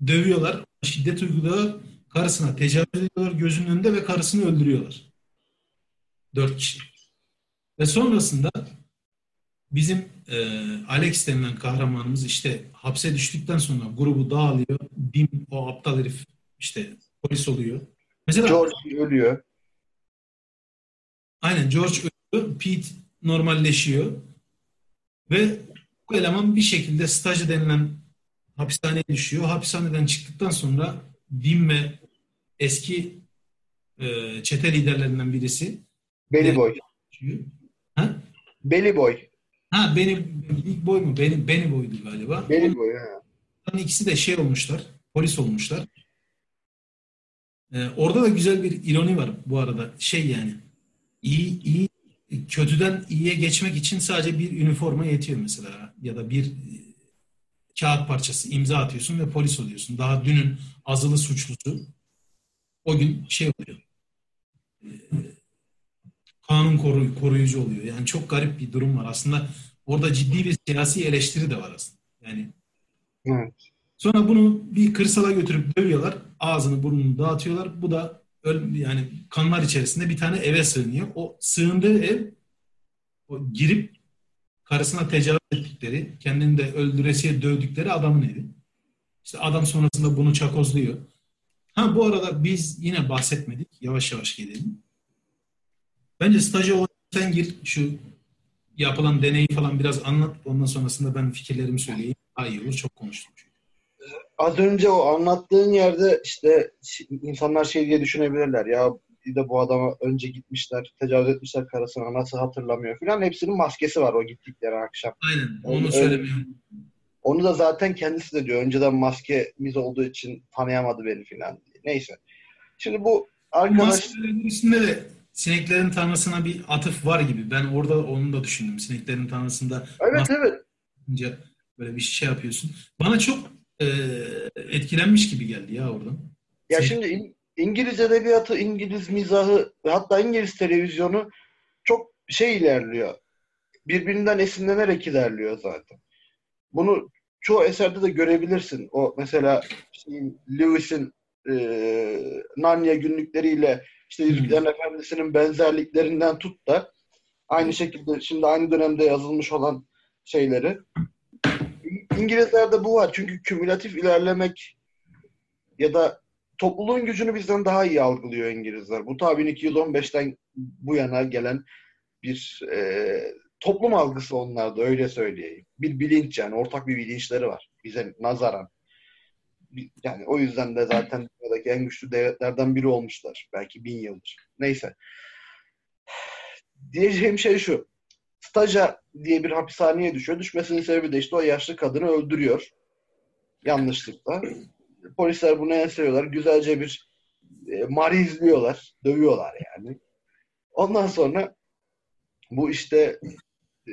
dövüyorlar, şiddet uyguluyorlar, karısına tecavüz ediyorlar gözünün önünde ve karısını öldürüyorlar. Dört kişi. Ve sonrasında bizim e, Alex denilen kahramanımız işte hapse düştükten sonra grubu dağılıyor. Dim o aptal herif işte polis oluyor. Mesela George ölüyor. Aynen, George ölüyor. Pete normalleşiyor. Ve bu eleman bir şekilde stajı denilen hapishaneye düşüyor. Hapishaneden çıktıktan sonra Dim ve eski e, çete liderlerinden birisi Belly Boy. Ha? Belly Boy. Ha, benim Big Boy mu? Benim Benny Boy'du galiba. Benny Boy ha. Yani ikisi de şey olmuşlar, polis olmuşlar. Ee, orada da güzel bir ironi var bu arada. Şey yani iyi iyi kötüden iyiye geçmek için sadece bir üniforma yetiyor mesela, ya da bir kağıt parçası, imza atıyorsun ve polis oluyorsun. Daha dünün azılı suçlusu o gün şey oluyor. Ee, Kanun koru, koruyucu oluyor. Yani çok garip bir durum var. Aslında orada ciddi bir siyasi eleştiri de var aslında. Yani. Evet. Sonra bunu bir kırsala götürüp dövüyorlar. Ağzını burnunu dağıtıyorlar. Bu da öl, yani kanlar içerisinde bir tane eve sığınıyor. O sığındığı ev, o girip karısına tecavüz ettikleri, kendini de öldüresiye dövdükleri adamın evi. İşte adam sonrasında bunu çakozluyor. Ha, bu arada biz yine bahsetmedik. Yavaş yavaş gelelim. Bence staja o sen gir, şu yapılan deneyi falan biraz anlat. Ondan sonrasında ben fikirlerimi söyleyeyim. Daha iyi olur. Çok konuştum çünkü. Az önce o anlattığın yerde işte insanlar şey diye düşünebilirler. Ya bir de bu adama önce gitmişler, tecavüz etmişler karısına, nasıl hatırlamıyor falan. Hepsinin maskesi var o gittikleri akşam. Aynen. Onu yani, söylemiyorum. Onu da zaten kendisi de diyor. Önceden maskemiz olduğu için tanıyamadı beni falan diye. Neyse. Şimdi bu arkadaş... Maskelerin üstünde de Sineklerin Tanrısı'na bir atıf var gibi. Ben orada onu da düşündüm. Sineklerin Tanrısı'nda evet, evet. Böyle bir şey yapıyorsun. Bana çok e, etkilenmiş gibi geldi ya oradan. Ya Sinek... şimdi İng- İngiliz edebiyatı, İngiliz mizahı ve hatta İngiliz televizyonu çok şey ilerliyor. Birbirinden esinlenerek ilerliyor zaten. Bunu çoğu eserde de görebilirsin. O mesela şey, Lewis'in e, Narnia günlükleriyle İşte Yüzüklerin Efendisi'nin benzerliklerinden tut da aynı şekilde şimdi aynı dönemde yazılmış olan şeyleri. İngilizlerde bu var. Çünkü kümülatif ilerlemek ya da topluluğun gücünü bizden daha iyi algılıyor İngilizler. Bu tabii bin iki yüz on beşten bu yana gelen bir e, toplum algısı onlarda, öyle söyleyeyim. Bir bilinç yani. Ortak bir bilinçleri var. Bize nazaran. Yani o yüzden de zaten dünyadaki en güçlü devletlerden biri olmuşlar. Belki bin yıldır. Neyse. Diyeceğim şey şu. Staja diye bir hapishaneye düşüyor. Düşmesinin sebebi de işte o yaşlı kadını öldürüyor. Yanlışlıkla. Polisler bunu enseyiyorlar. Güzelce bir e, marizliyorlar. Dövüyorlar yani. Ondan sonra bu işte e,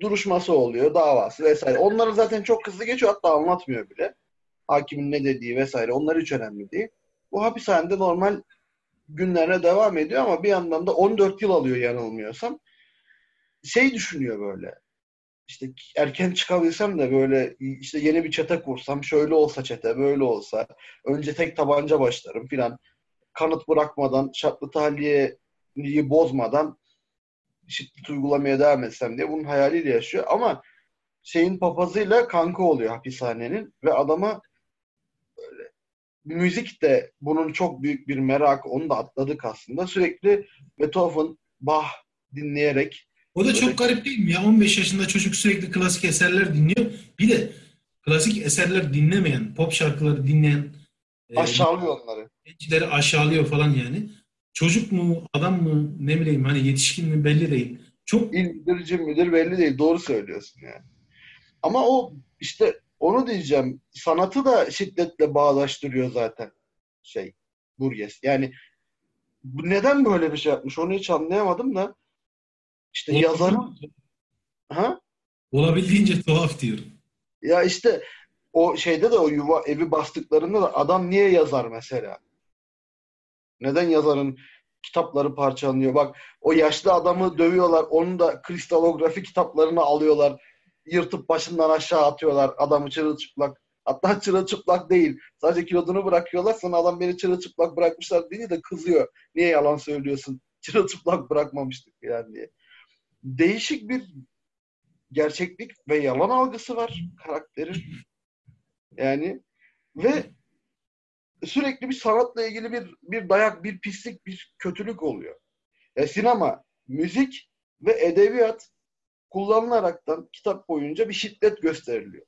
duruşması oluyor. Davası vesaire. Onları zaten çok hızlı geçiyor. Hatta anlatmıyor bile. Hakimin ne dediği vesaire, onlar hiç önemli değil. Bu hapishanede normal günlerine devam ediyor ama bir yandan da on dört yıl alıyor yanılmıyorsam. Şey düşünüyor böyle. işte erken çıkabilsem de böyle işte yeni bir çete kursam, şöyle olsa çete, böyle olsa, önce tek tabanca başlarım filan, kanıt bırakmadan, şartlı tahliyeyi bozmadan şiddet uygulamaya devam etsem diye bunun hayaliyle yaşıyor. Ama şeyin papazıyla kanka oluyor hapishanenin ve adama böyle, müzik de bunun çok büyük bir merakı, onu da atladık aslında. Sürekli Beethoven, Bach dinleyerek. O da çok garip değil mi ya? on beş yaşında çocuk sürekli klasik eserler dinliyor. Bir de klasik eserler dinlemeyen, pop şarkıları dinleyen aşağılıyor e, onları. Gençleri aşağılıyor falan yani. Çocuk mu, adam mı, ne bileyim hani yetişkin mi belli değil. Çok İlmidirici midir belli değil. Doğru söylüyorsun yani. Ama o işte onu diyeceğim. Sanatı da şiddetle bağdaştırıyor zaten şey Burgess. Yani neden böyle bir şey yapmış onu hiç anlayamadım da. İşte yazarın ha? olabildiğince tuhaf diyorum. Ya işte o şeyde de o yuva evi bastıklarında da adam niye yazar mesela? Neden yazarın kitapları parçalanıyor? Bak o yaşlı adamı dövüyorlar. Onu da kristalografi kitaplarını alıyorlar. Yırtıp başından aşağı atıyorlar. Adamı çırılçıplak. Hatta çırılçıplak değil. Sadece kilodunu bırakıyorlar. Sonra adam beni çırılçıplak bırakmışlar diye de kızıyor. Niye yalan söylüyorsun? Çırılçıplak bırakmamıştık yani diye. Değişik bir gerçeklik ve yalan algısı var karakterin. Yani ve sürekli bir sanatla ilgili bir bir dayak, bir pislik, bir kötülük oluyor. E, sinema, müzik ve edebiyat kullanılaraktan kitap boyunca bir şiddet gösteriliyor.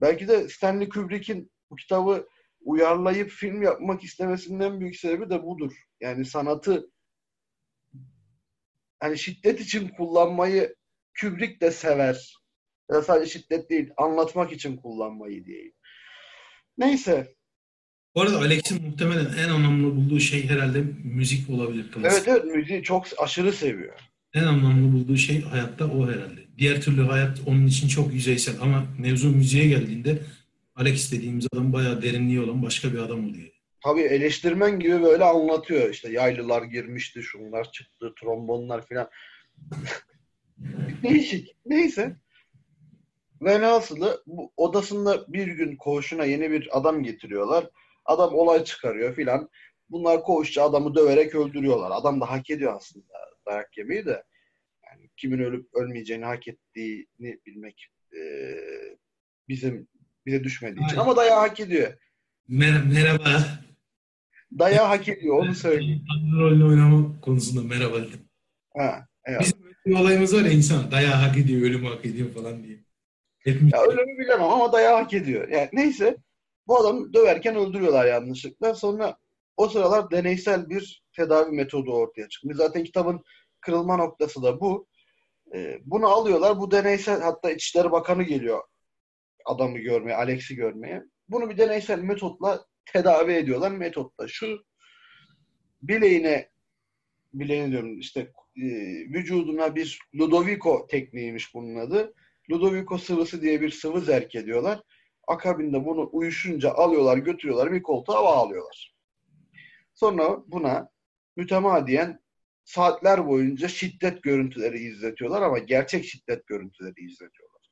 Belki de Stanley Kubrick'in bu kitabı uyarlayıp film yapmak istemesinden büyük sebebi de budur. Yani sanatı yani şiddet için kullanmayı Kubrick de sever. Ya sadece şiddet değil, anlatmak için kullanmayı diyeyim. Neyse. Bu arada Alex'in muhtemelen en anlamlı bulduğu şey herhalde müzik olabilir. Klasik. Evet evet, müziği çok aşırı seviyor. En anlamlı bulduğu şey hayatta o herhalde. Diğer türlü hayat onun için çok yüzeysel ama mevzu müziğe geldiğinde Alex dediğimiz adam bayağı derinliği olan başka bir adam oluyor. Tabii eleştirmen gibi böyle anlatıyor. İşte yaylılar girmişti, şunlar çıktı, trombonlar filan. Değişik. Neyse. Ve nasılı odasında bir gün koğuşuna yeni bir adam getiriyorlar. Adam olay çıkarıyor filan. Bunlar koğuşçu adamı döverek öldürüyorlar. Adam da hak ediyor aslında dayak yemeyi de. Yani kimin ölüp ölmeyeceğini hak ettiğini bilmek e, bizim bize düşmediği için. Ama dayağı hak ediyor. Mer- merhaba. Dayağı hak ediyor, onu söyleyeyim. Adlı rolünü oynama konusunda merhaba dedim. Ha, evet. Bizim bir olayımız var ya, insan dayağı hak ediyor, ölümü hak ediyor falan diye. Hepimiz ya ölümü bilemem ama dayağı hak ediyor. Yani neyse. Bu adamı döverken öldürüyorlar yanlışlıkla. Sonra o sıralar deneysel bir tedavi metodu ortaya çıkıyor. Zaten kitabın kırılma noktası da bu. Ee, bunu alıyorlar. Bu deneysel, hatta İçişleri Bakanı geliyor adamı görmeye, Alex'i görmeye. Bunu bir deneysel metotla tedavi ediyorlar. Metotla şu: bileğine, bileğine diyorum işte e, vücuduna bir Ludovico tekniğiymiş bunun adı. Ludovico sıvısı diye bir sıvı zerk ediyorlar. Akabinde bunu uyuşunca alıyorlar, götürüyorlar, bir koltuğa bağlıyorlar. Sonra buna mütemadiyen saatler boyunca şiddet görüntüleri izletiyorlar ama gerçek şiddet görüntüleri izletiyorlar.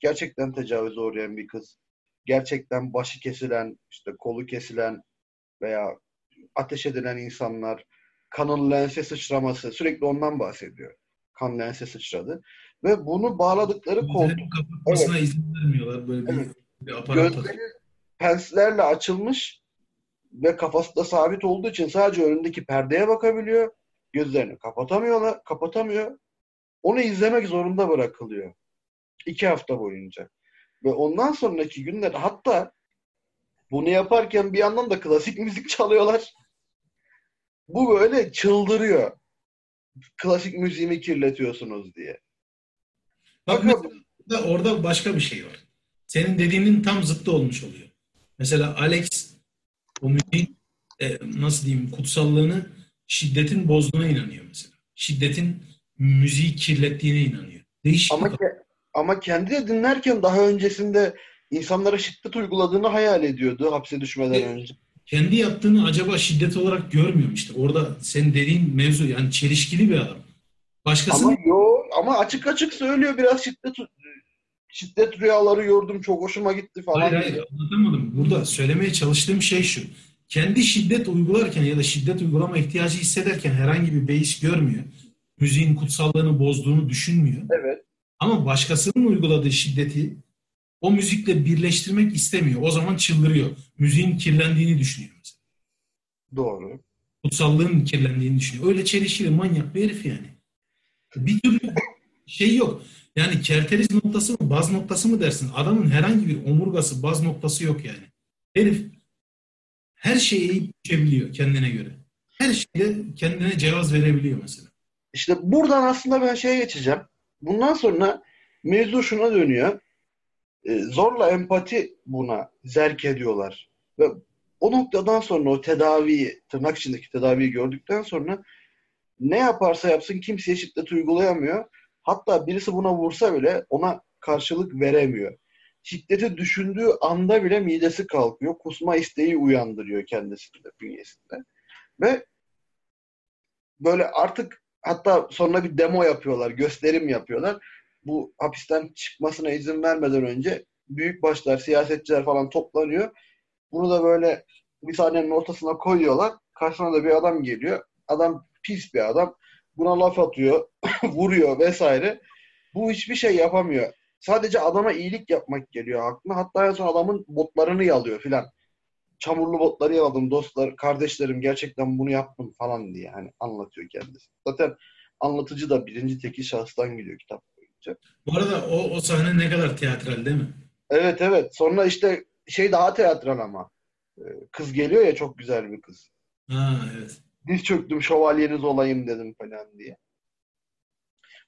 Gerçekten tecavüze uğrayan bir kız, gerçekten başı kesilen, işte kolu kesilen veya ateş edilen insanlar, kanın lense sıçraması, sürekli ondan bahsediyor. Kan lense sıçradı ve bunu bağladıkları koltuğa kapatmasına evet. izin vermiyorlar böyle bir. Evet. Gözleri penslerle açılmış ve kafası da sabit olduğu için sadece önündeki perdeye bakabiliyor. Gözlerini kapatamıyorlar, kapatamıyor. Onu izlemek zorunda bırakılıyor. İki hafta boyunca. Ve ondan sonraki günler, hatta bunu yaparken bir yandan da klasik müzik çalıyorlar. Bu böyle çıldırıyor. Klasik müziğimi kirletiyorsunuz diye. Bak, bak orada başka bir şey var. Senin dediğinin tam zıttı olmuş oluyor. Mesela Alex o müziğin e, nasıl diyeyim kutsallığını şiddetin bozduğuna inanıyor mesela. Şiddetin müziği kirlettiğine inanıyor. Değişik. Ama, ke- ama kendi de dinlerken daha öncesinde insanlara şiddet uyguladığını hayal ediyordu hapse düşmeden e, önce. Kendi yaptığını acaba şiddet olarak görmüyorum işte. Orada senin dediğin mevzu yani çelişkili bir adam. Başkasının... Ama yok, ama açık açık söylüyor, biraz şiddet şiddet rüyaları gördüm, çok hoşuma gitti falan. Hayır hayır, anlatamadım. Burada söylemeye çalıştığım şey şu. Kendi şiddet uygularken ya da şiddet uygulama ihtiyacı hissederken herhangi bir beis görmüyor. Müziğin kutsallığını bozduğunu düşünmüyor. Evet. Ama başkasının uyguladığı şiddeti o müzikle birleştirmek istemiyor. O zaman çıldırıyor. Müziğin kirlendiğini düşünüyor mesela. Doğru. Kutsallığın kirlendiğini düşünüyor. Öyle çelişkili manyak bir herif yani. Bir türlü şey yok. Yani kerteriz noktası mı, baz noktası mı dersin? Adamın herhangi bir omurgası, baz noktası yok yani. Herif her şeye eğip düşebiliyor kendine göre. Her şeyde kendine cevaz verebiliyor mesela. İşte buradan aslında ben şeye geçeceğim. Bundan sonra mevzu şuna dönüyor. Zorla empati buna zerk ediyorlar. Ve o noktadan sonra o tedaviyi, tırnak içindeki tedaviyi gördükten sonra ne yaparsa yapsın kimseye şiddet uygulayamıyor. Hatta birisi buna vursa bile ona karşılık veremiyor. Şiddeti düşündüğü anda bile midesi kalkıyor. Kusma isteği uyandırıyor kendisinde, bünyesinde. Ve böyle artık hatta sonra bir demo yapıyorlar, gösterim yapıyorlar. Bu hapisten çıkmasına izin vermeden önce büyük başlar, siyasetçiler falan toplanıyor. Bunu da böyle bir sahnenin ortasına koyuyorlar. Karşısına da bir adam geliyor. Adam pis bir adam. Buna laf atıyor, vuruyor vesaire. Bu hiçbir şey yapamıyor. Sadece adama iyilik yapmak geliyor aklına. Hatta en son adamın botlarını yalıyor filan. Çamurlu botları yaladım dostlar, kardeşlerim gerçekten bunu yaptım falan diye hani anlatıyor kendisi. Zaten anlatıcı da birinci tekil şahıstan gidiyor kitap boyunca. Bu arada o, o sahne ne kadar tiyatral değil mi? Evet evet. Sonra işte şey daha tiyatral ama. Kız geliyor ya, çok güzel bir kız. Ha evet. Diz çöktüm şövalyeniz olayım dedim falan diye.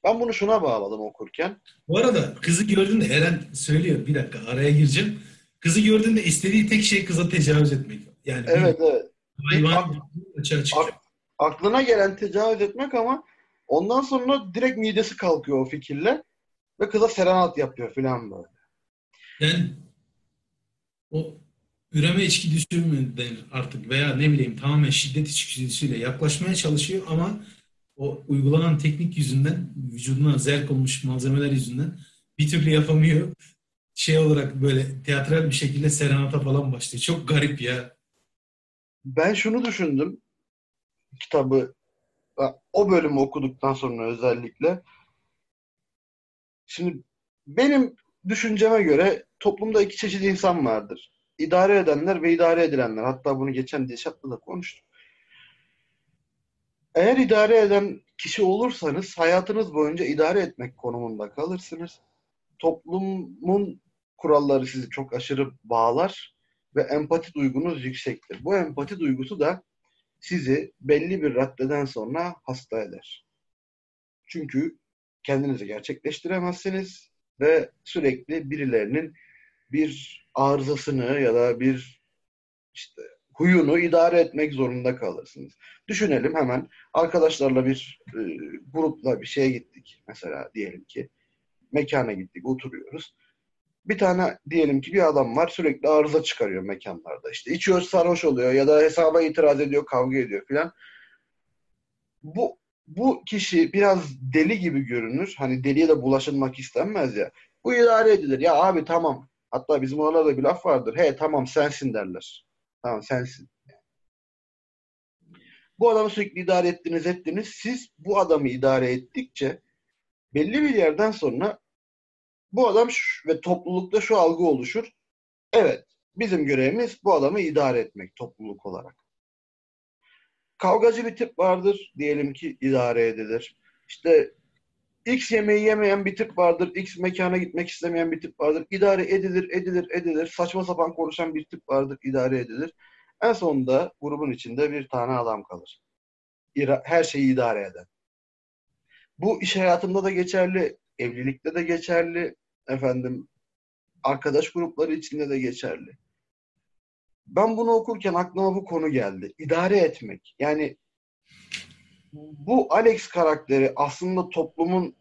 Ben bunu şuna bağladım okurken. Bu arada kızı gördüğünde Eren söylüyor. Bir dakika araya gireceğim. Kızı gördüğünde istediği tek şey kıza tecavüz etmek. Yani evet evet. Hayvan açığa çıkıyor. Aklına gelen tecavüz etmek ama ondan sonra direkt midesi kalkıyor o fikirle. Ve kıza serenat yapıyor falan böyle. Yani o üreme içgüdüsü mü denir artık veya ne bileyim tamamen şiddet içgüdüsüyle yaklaşmaya çalışıyor ama o uygulanan teknik yüzünden, vücuduna zerk olmuş malzemeler yüzünden bir türlü yapamıyor. Şey olarak böyle teatral bir şekilde serenata falan başlıyor. Çok garip ya. Ben şunu düşündüm. Kitabı, o bölümü okuduktan sonra özellikle. Şimdi benim düşünceme göre toplumda iki çeşit insan vardır. İdare edenler ve idare edilenler. Hatta bunu geçen Dilşat'la da konuştum. Eğer idare eden kişi olursanız hayatınız boyunca idare etmek konumunda kalırsınız. Toplumun kuralları sizi çok aşırı bağlar ve empati duygunuz yüksektir. Bu empati duygusu da sizi belli bir raddeden sonra hasta eder. Çünkü kendinizi gerçekleştiremezsiniz ve sürekli birilerinin bir arızasını ya da bir işte huyunu idare etmek zorunda kalırsınız. Düşünelim hemen arkadaşlarla bir e, grupla bir şeye gittik. Mesela diyelim ki mekana gittik, oturuyoruz. Bir tane diyelim ki bir adam var, sürekli arıza çıkarıyor mekanlarda. İşte içiyor, sarhoş oluyor ya da hesaba itiraz ediyor, kavga ediyor filan. Bu bu kişi biraz deli gibi görünür. Hani deliye de bulaşılmak istenmez ya. Bu idare edilir. Ya abi tamam. Hatta bizim oralarda bir laf vardır. He tamam sensin derler. Tamam sensin. Bu adamı sürekli idare ettiniz ettiniz. Siz bu adamı idare ettikçe belli bir yerden sonra bu adam şu, ve toplulukta şu algı oluşur. Evet bizim görevimiz bu adamı idare etmek topluluk olarak. Kavgacı bir tip vardır. Diyelim ki idare edilir. İşte X yemeği yemeyen bir tip vardır. X mekana gitmek istemeyen bir tip vardır. İdare edilir, edilir, edilir. Saçma sapan konuşan bir tip vardır. İdare edilir. En sonunda grubun içinde bir tane adam kalır. Her şeyi idare eden. Bu iş hayatında da geçerli. Evlilikte de geçerli. Efendim, arkadaş grupları içinde de geçerli. Ben bunu okurken aklıma bu konu geldi. İdare etmek. Yani bu Alex karakteri aslında toplumun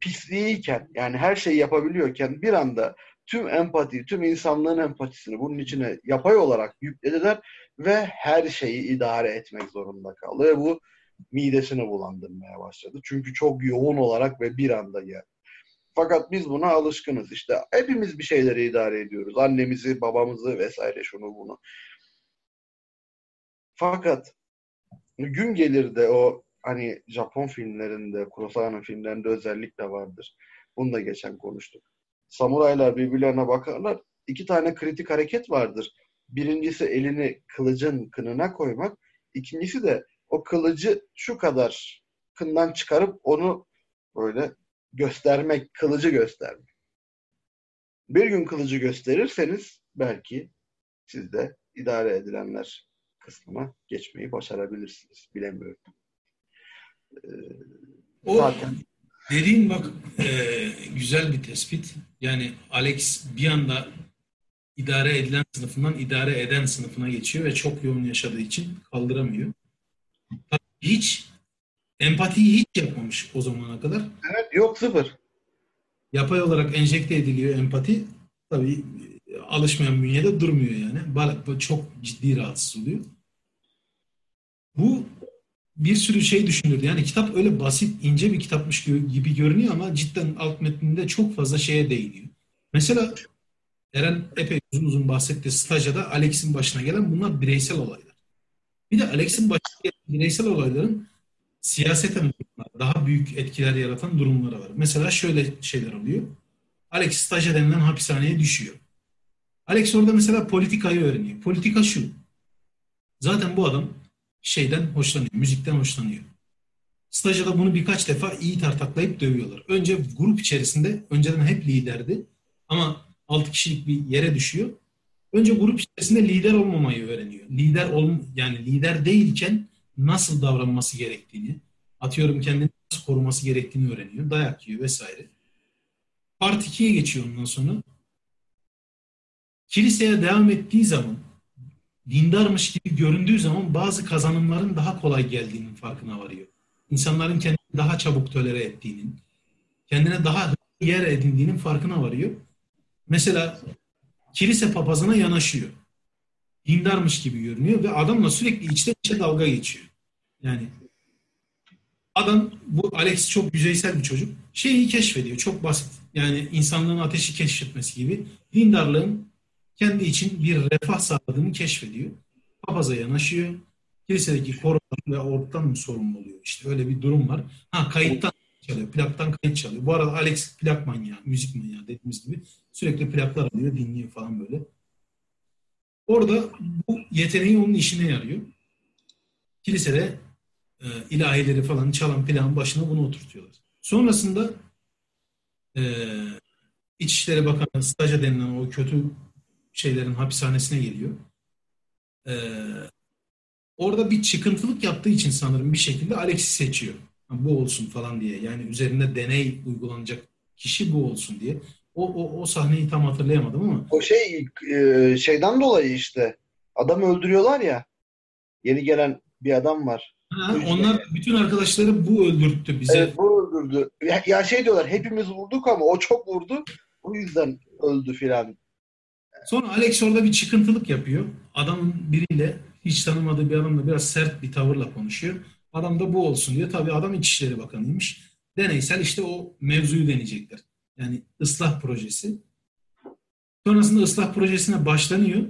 pisliğiyken, yani her şeyi yapabiliyorken bir anda tüm empatiyi, tüm insanlığın empatisini bunun içine yapay olarak yüklediler ve her şeyi idare etmek zorunda kaldı. Ve bu midesini bulandırmaya başladı. Çünkü çok yoğun olarak ve bir anda geldi. Fakat biz buna alışkınız. İşte hepimiz bir şeyleri idare ediyoruz. Annemizi, babamızı vesaire, şunu bunu. Fakat gün gelir de o hani Japon filmlerinde, Kurosawa'nın filmlerinde özellikle vardır. Bunu da geçen konuştuk. Samuraylar birbirlerine bakarlar. İki tane kritik hareket vardır. Birincisi elini kılıcın kınına koymak. İkincisi de o kılıcı şu kadar kından çıkarıp onu böyle göstermek, kılıcı göstermek. Bir gün kılıcı gösterirseniz belki siz de idare edilenler kısmına geçmeyi başarabilirsiniz. Bilemiyorum. Ee, o zaten... Derin bak e, güzel bir tespit. Yani Alex bir anda idare edilen sınıfından idare eden sınıfına geçiyor ve çok yoğun yaşadığı için kaldıramıyor. Hiç empatiyi hiç yapmamış o zamana kadar. Evet, yok, sıfır. Yapay olarak enjekte ediliyor empati. Tabii alışmayan bünyede durmuyor yani. Çok ciddi rahatsız oluyor. Bu bir sürü şey düşündürdü. Yani kitap öyle basit, ince bir kitapmış gibi görünüyor ama cidden alt metninde çok fazla şeye değiniyor. Mesela Eren epey uzun uzun bahsetti. Stajda Alex'in başına gelen bunlar bireysel olaylar. Bir de Alex'in başına gelen bireysel olayların siyaseten daha büyük etkiler yaratan durumları var. Mesela şöyle şeyler oluyor. Alex staja denilen hapishaneye düşüyor. Alex orada mesela politikayı öğreniyor. Politika şu. Zaten bu adam şeyden hoşlanıyor, müzikten hoşlanıyor. Staja da bunu birkaç defa iyi tartaklayıp dövüyorlar. Önce grup içerisinde, önceden hep liderdi ama altı kişilik bir yere düşüyor. Önce grup içerisinde lider olmamayı öğreniyor. Lider ol, yani lider değilken nasıl davranması gerektiğini, atıyorum kendini nasıl koruması gerektiğini öğreniyor. Dayak yiyor vesaire. Part ikiye geçiyor ondan sonra. Kiliseye devam ettiği zaman, dindarmış gibi göründüğü zaman bazı kazanımların daha kolay geldiğinin farkına varıyor. İnsanların kendini daha çabuk tolere ettiğinin, kendine daha hızlı yer edindiğinin farkına varıyor. Mesela kilise papazına yanaşıyor. Dindarmış gibi görünüyor ve adamla sürekli içten içe dalga geçiyor. Yani adam, bu Alex çok yüzeysel bir çocuk. Şeyi keşfediyor, çok basit. Yani insanlığın ateşi keşfetmesi gibi. Dindarlığın kendi için bir refah sağladığını keşfediyor. Papaza yanaşıyor. Kilisedeki korumalar ve ortadan mı sorumlu oluyor? İşte öyle bir durum var. Ha, kayıttan çalıyor, plaktan kayıt çalıyor. Bu arada Alex plak manyağı, müzik manyağı dediğimiz gibi sürekli plaklar alıyor, dinliyor falan böyle. Orada bu yeteneği onun işine yarıyor. Kilisede e, ilahileri falan çalan plağın başına bunu oturtuyorlar. Sonrasında e, İçişleri Bakanı staja denilen o kötü şeylerin hapishanesine geliyor. E, orada bir çıkıntılık yaptığı için sanırım bir şekilde Alex'i seçiyor. Bu olsun falan diye. Yani üzerinde deney uygulanacak kişi bu olsun diye. O, o, o sahneyi tam hatırlayamadım ama. O şey e, şeyden dolayı işte. Adam öldürüyorlar ya. Yeni gelen bir adam var. Ha, onlar bütün arkadaşları bu öldürttü bize. Evet, bu öldürdü. Ya, ya şey diyorlar, hepimiz vurduk ama o çok vurdu. O yüzden öldü filan. Sonra Alex orada bir çıkıntılık yapıyor. Adamın biriyle, hiç tanımadığı bir adamla biraz sert bir tavırla konuşuyor. Adam da bu olsun diyor. Tabii adam İçişleri Bakanıymış. Deneysel işte o mevzuyu deneyecekler. Yani ıslah projesi. Sonrasında ıslah projesine başlanıyor.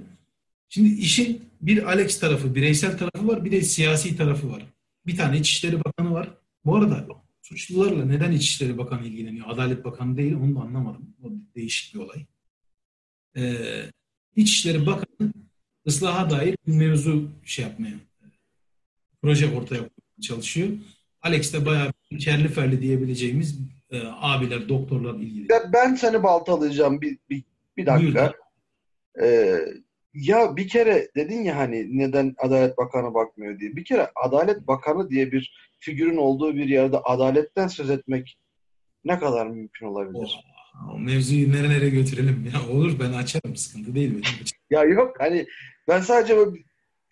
Şimdi işin bir Alex tarafı, bireysel tarafı var. Bir de siyasi tarafı var. Bir tane İçişleri Bakanı var. Bu arada suçlularla neden İçişleri Bakanı ilgileniyor? Adalet Bakanı değil, onu da anlamadım. O değişik bir olay. Ee, İçişleri Bakanı ıslaha dair bir mevzu şey yapmaya, proje ortaya koymaya çalışıyor. Alex de bayağı kerli ferli diyebileceğimiz e, abiler, doktorlar ilgili. Ya ben seni baltalayacağım bir, bir, bir dakika. Ee, ya bir kere dedin ya hani neden Adalet Bakanı bakmıyor diye. Bir kere Adalet Bakanı diye bir figürün olduğu bir yerde adaletten söz etmek ne kadar mümkün olabilir? O, o mevzuyu nerelere götürelim ya. Olur, ben açarım, sıkıntı değil benim için. Ya yok, hani ben sadece böyle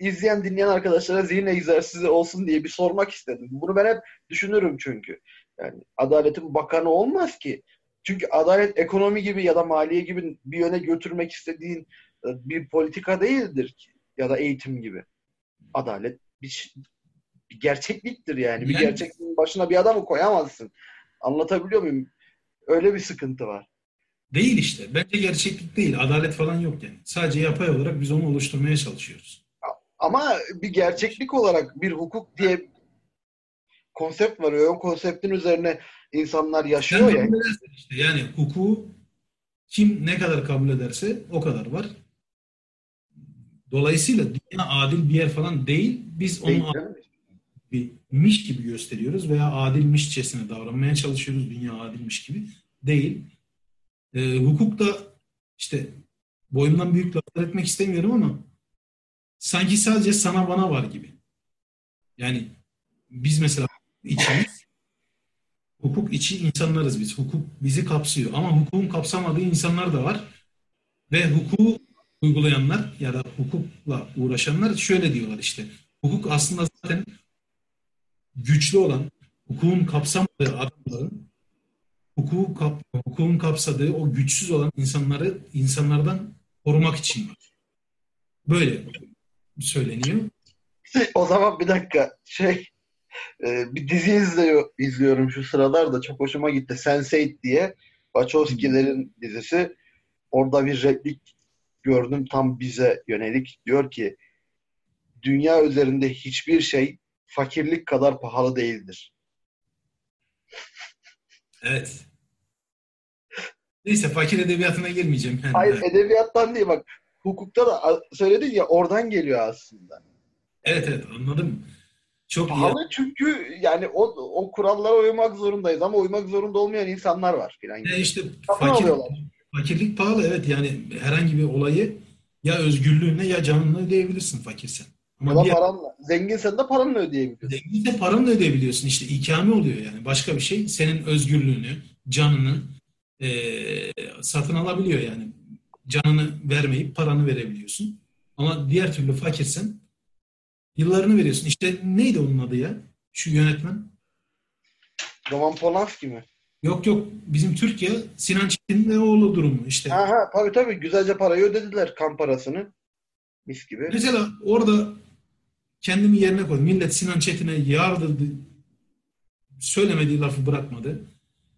İzleyen, dinleyen arkadaşlara zihin egzersizi olsun diye bir sormak istedim. Bunu ben hep düşünürüm çünkü. Yani adaletin bakanı olmaz ki. Çünkü adalet ekonomi gibi ya da maliye gibi bir yöne götürmek istediğin bir politika değildir ki. Ya da eğitim gibi. Adalet bir, bir gerçekliktir yani. Bir gerçekliğin başına bir adamı koyamazsın. Anlatabiliyor muyum? Öyle bir sıkıntı var. Değil işte. Bence gerçeklik değil. Adalet falan yok yani. Sadece yapay olarak biz onu oluşturmaya çalışıyoruz. Ama bir gerçeklik olarak bir hukuk diye konsept var. O konseptin üzerine insanlar yaşıyor yani. Işte. Yani hukuku kim ne kadar kabul ederse o kadar var. Dolayısıyla dünya adil bir yer falan değil. Biz değil, onu değil bir miş gibi gösteriyoruz veya adilmişçesine davranmaya çalışıyoruz. Dünya adilmiş gibi değil. E, hukuk da işte boyumdan büyük laflar etmek istemiyorum ama sanki sadece sana bana var gibi. Yani biz mesela içimiz hukuk içi insanlarız biz. Hukuk bizi kapsıyor ama hukukun kapsamadığı insanlar da var. Ve hukuku uygulayanlar ya da hukukla uğraşanlar şöyle diyorlar işte. Hukuk aslında zaten güçlü olan, hukukun kapsamadığı adamların hukuku kap, hukukun kapsadığı o güçsüz olan insanları insanlardan korumak için var. Böyle söyleniyor. O zaman bir dakika şey e, bir dizi izliyor, izliyorum şu sıralar da çok hoşuma gitti. sense eight diye Wachowski'lerin dizisi. Orada bir replik gördüm tam bize yönelik. Diyor ki dünya üzerinde hiçbir şey fakirlik kadar pahalı değildir. Evet. Neyse fakir edebiyatına girmeyeceğim. Yani. Hayır edebiyattan değil bak. Hukukta da söyledin ya oradan geliyor aslında. Evet evet anladım. Çok pahalı iyi. Çünkü yani o, o kurallara uymak zorundayız ama uymak zorunda olmayan insanlar var filan. E işte fakir, fakirlik pahalı evet yani herhangi bir olayı ya özgürlüğüne ya canını ödeyebilirsin fakirsen. Ama ama diğer, paranla. Zenginsen de paranla ödeyebiliyorsun. Zenginse paranla ödeyebiliyorsun. İşte ikame oluyor yani. Başka bir şey senin özgürlüğünü, canını e, satın alabiliyor yani. Canını vermeyip paranı verebiliyorsun. Ama diğer türlü fakirsen yıllarını veriyorsun. İşte neydi onun adı ya? Şu yönetmen. Roman Polanski mi? Yok yok. Bizim Türkiye Sinan Çetin'le oğlu durumu işte. Aha, tabii tabii. Güzelce parayı ödediler. Kamp parasını. Mis gibi. Mesela orada kendimi yerine koydum. Millet Sinan Çetin'e yardırdı. Söylemediği lafı bırakmadı.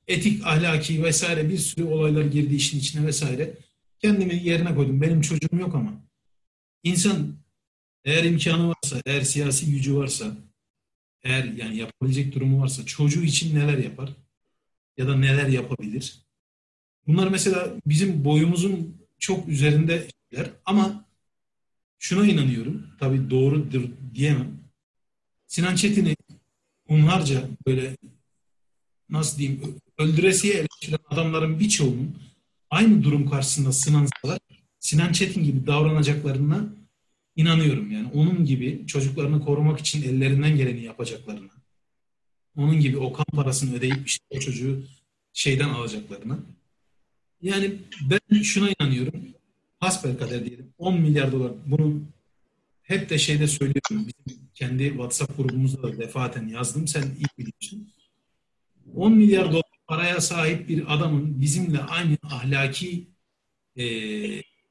Etik, ahlaki vesaire bir sürü olaylar girdi işin içine vesaire. Kendimi yerine koydum. Benim çocuğum yok ama. İnsan eğer imkanı varsa, eğer siyasi gücü varsa, eğer yani yapabilecek durumu varsa çocuğu için neler yapar? Ya da neler yapabilir? Bunlar mesela bizim boyumuzun çok üzerinde şeyler ama şuna inanıyorum. Tabii doğrudur diyemem. Sinan Çetin'i onlarca böyle nasıl diyeyim öldüresiye eleştiren adamların birçoğunun aynı durum karşısında sınansalar Sinan Çetin gibi davranacaklarına inanıyorum. Yani onun gibi çocuklarını korumak için ellerinden geleni yapacaklarına. Onun gibi o kamp parasını ödeyip işte o çocuğu şeyden alacaklarına. Yani ben şuna inanıyorum. Hasbelkader diyelim. on milyar dolar. Bunu hep de şeyde söylüyorum. Bizim kendi WhatsApp grubumuzda da defaten yazdım. Sen iyi biliyorsun. on milyar dolar paraya sahip bir adamın bizimle aynı ahlaki e,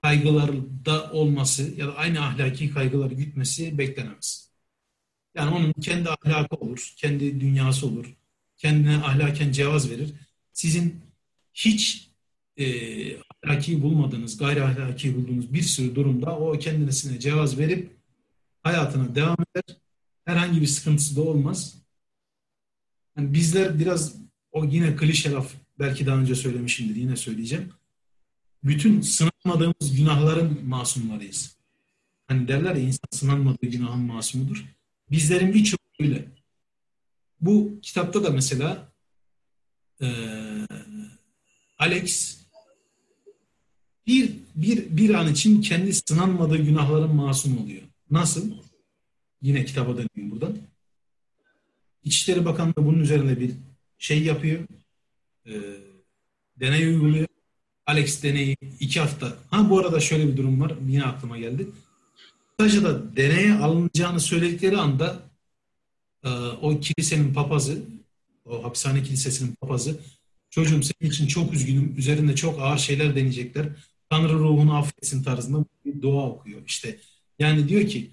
kaygılarda olması ya da aynı ahlaki kaygıları gütmesi beklenemez. Yani onun kendi ahlakı olur. Kendi dünyası olur. Kendine ahlaken cevaz verir. Sizin hiç e, ahlaki bulmadığınız, gayri ahlaki bulduğunuz bir sürü durumda o kendisine cevaz verip hayatına devam eder. Herhangi bir sıkıntısı da olmaz. Yani bizler biraz o yine klişe laf belki daha önce söylemişimdir yine söyleyeceğim. Bütün sınanmadığımız günahların masumlarıyız. Hani derler ya insan sınanmadığı günahın masumudur. Bizlerin birçoğu öyle. Bu kitapta da mesela e, Alex Bir, bir, bir an için kendi sınanmadığı günahların masum oluyor. Nasıl? Yine kitaba döneyim buradan. İçişleri Bakanlığı bunun üzerine bir şey yapıyor. E, deney uyguluyor. Alex deneyi iki hafta. Ha bu arada şöyle bir durum var. Yine aklıma geldi. Sajada deneye alınacağını söyledikleri anda e, o kilisenin papazı, o hapishane kilisesinin papazı çocuğum senin için çok üzgünüm. Üzerinde çok ağır şeyler deneyecekler. Tanrı ruhunu affetsin tarzında bir dua okuyor işte. Yani diyor ki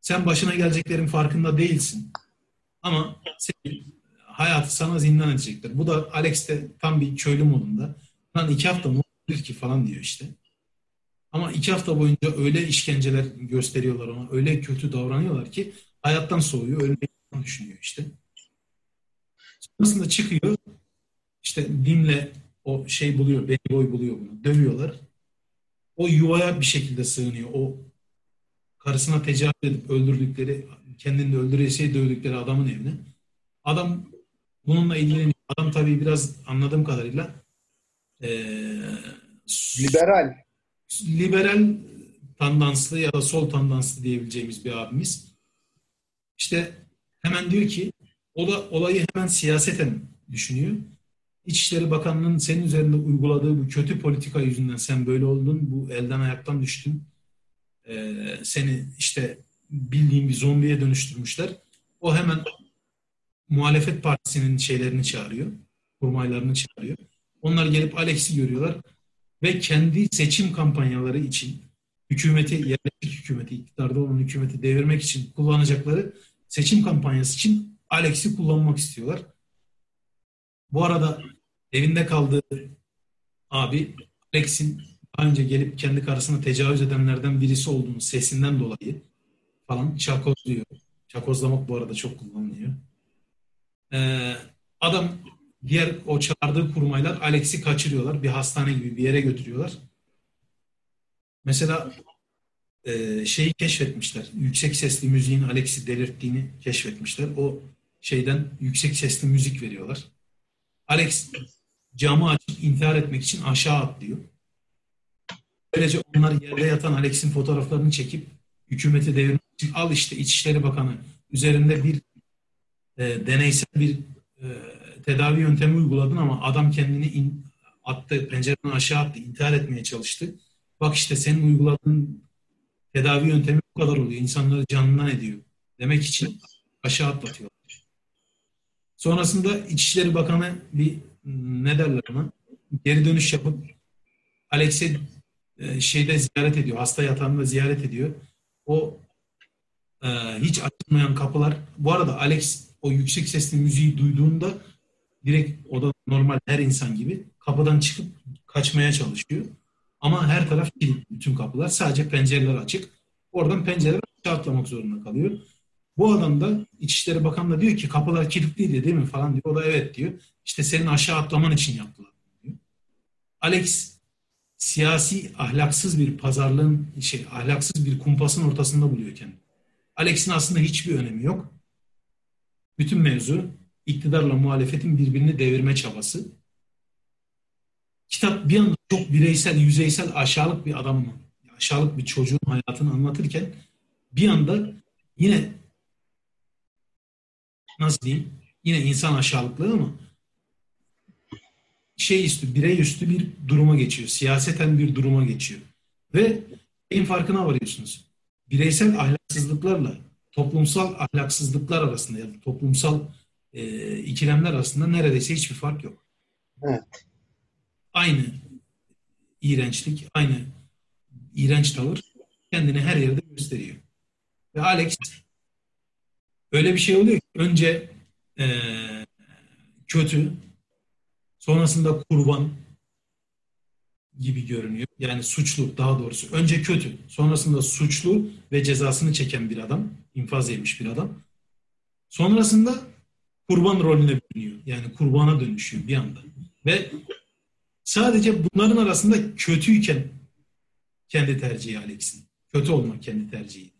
sen başına geleceklerin farkında değilsin. Ama senin hayatı sana zindan edecektir. Bu da Alex de tam bir köylü modunda. Lan iki hafta mı olur ki falan diyor işte. Ama iki hafta boyunca öyle işkenceler gösteriyorlar ona. Öyle kötü davranıyorlar ki hayattan soğuyor. Ölmeyi düşünüyor işte. Sonrasında çıkıyor. İşte Lim'le o şey buluyor. Beyboy buluyor bunu. Dövüyorlar. O yuvaya bir şekilde sığınıyor. O karısına tecavüz edip öldürdükleri, kendini de öldüresiye dövdükleri adamın evine. Adam bununla ilgileniyor. Adam tabii biraz anladığım kadarıyla ee, liberal. Liberal tandanslı ya da sol tandanslı diyebileceğimiz bir abimiz. İşte hemen diyor ki o da olayı hemen siyaseten düşünüyor. İçişleri Bakanlığı'nın senin üzerinde uyguladığı bu kötü politika yüzünden sen böyle oldun. Bu elden ayaktan düştün. Ee, seni işte bildiğin bir zombiye dönüştürmüşler. O hemen muhalefet partisinin şeylerini çağırıyor. Kurmaylarını çağırıyor. Onlar gelip Alex'i görüyorlar. Ve kendi seçim kampanyaları için hükümeti, yerleşik hükümeti, iktidarda olan hükümeti devirmek için kullanacakları seçim kampanyası için Alex'i kullanmak istiyorlar. Bu arada evinde kaldığı abi Alex'in daha önce gelip kendi karısına tecavüz edenlerden birisi olduğunu sesinden dolayı falan çakozluyor. Çakozlamak bu arada çok kullanılıyor. Ee, adam diğer o çağırdığı kurmaylar Alex'i kaçırıyorlar. Bir hastane gibi bir yere götürüyorlar. Mesela e, şeyi keşfetmişler. Yüksek sesli müziğin Alex'i delirttiğini keşfetmişler. O şeyden yüksek sesli müzik veriyorlar. Alex camı açıp intihar etmek için aşağı atlıyor. Böylece onlar yerde yatan Alex'in fotoğraflarını çekip hükümeti devirmek için al işte İçişleri Bakanı üzerinde bir e, deneysel bir e, tedavi yöntemi uyguladın ama adam kendini in, attı, pencereden aşağı attı, intihar etmeye çalıştı. Bak işte senin uyguladığın tedavi yöntemi bu kadar oluyor. İnsanları canından ediyor. Demek için aşağı atlatıyorlar. Sonrasında İçişleri Bakanı bir ne derler ona? Geri dönüş yapıp Alex'i e, şeyde ziyaret ediyor. Hasta yatağında ziyaret ediyor. O e, hiç açılmayan kapılar. Bu arada Alex o yüksek sesli müziği duyduğunda direkt o da normal her insan gibi kapıdan çıkıp kaçmaya çalışıyor. Ama her taraf kilitli, bütün kapılar. Sadece pencereler açık. Oradan pencereler aşağı atlamak zorunda kalıyor. Bu adam da İçişleri Bakanı da diyor ki kapılar kilitliydi değil mi falan diyor. O da evet diyor. İşte senin aşağı atlaman için yaptılar diyor. Alex siyasi ahlaksız bir pazarlığın şey ahlaksız bir kumpasın ortasında buluyor kendini. Alex'in aslında hiçbir önemi yok. Bütün mevzu iktidarla muhalefetin birbirini devirme çabası. Kitap bir anda çok bireysel, yüzeysel, aşağılık bir adamın, aşağılık bir çocuğun hayatını anlatırken bir anda yine nasıl diyeyim? Yine insan aşağılıklığı ama şey üstü, birey üstü bir duruma geçiyor. Siyaseten bir duruma geçiyor. Ve en farkına varıyorsunuz. Bireysel ahlaksızlıklarla toplumsal ahlaksızlıklar arasında ya da toplumsal e, ikilemler arasında neredeyse hiçbir fark yok. Evet. Aynı iğrençlik, aynı iğrenç tavır kendini her yerde gösteriyor. Ve Alex öyle bir şey oluyor ki önce e, kötü, sonrasında kurban gibi görünüyor. Yani suçlu daha doğrusu. Önce kötü, sonrasında suçlu ve cezasını çeken bir adam. İnfaz yemiş bir adam. Sonrasında kurban rolüne bürünüyor. Yani kurbana dönüşüyor bir anda. Ve sadece bunların arasında kötüyken kendi tercihi Alex'in. Kötü olmak kendi tercihi.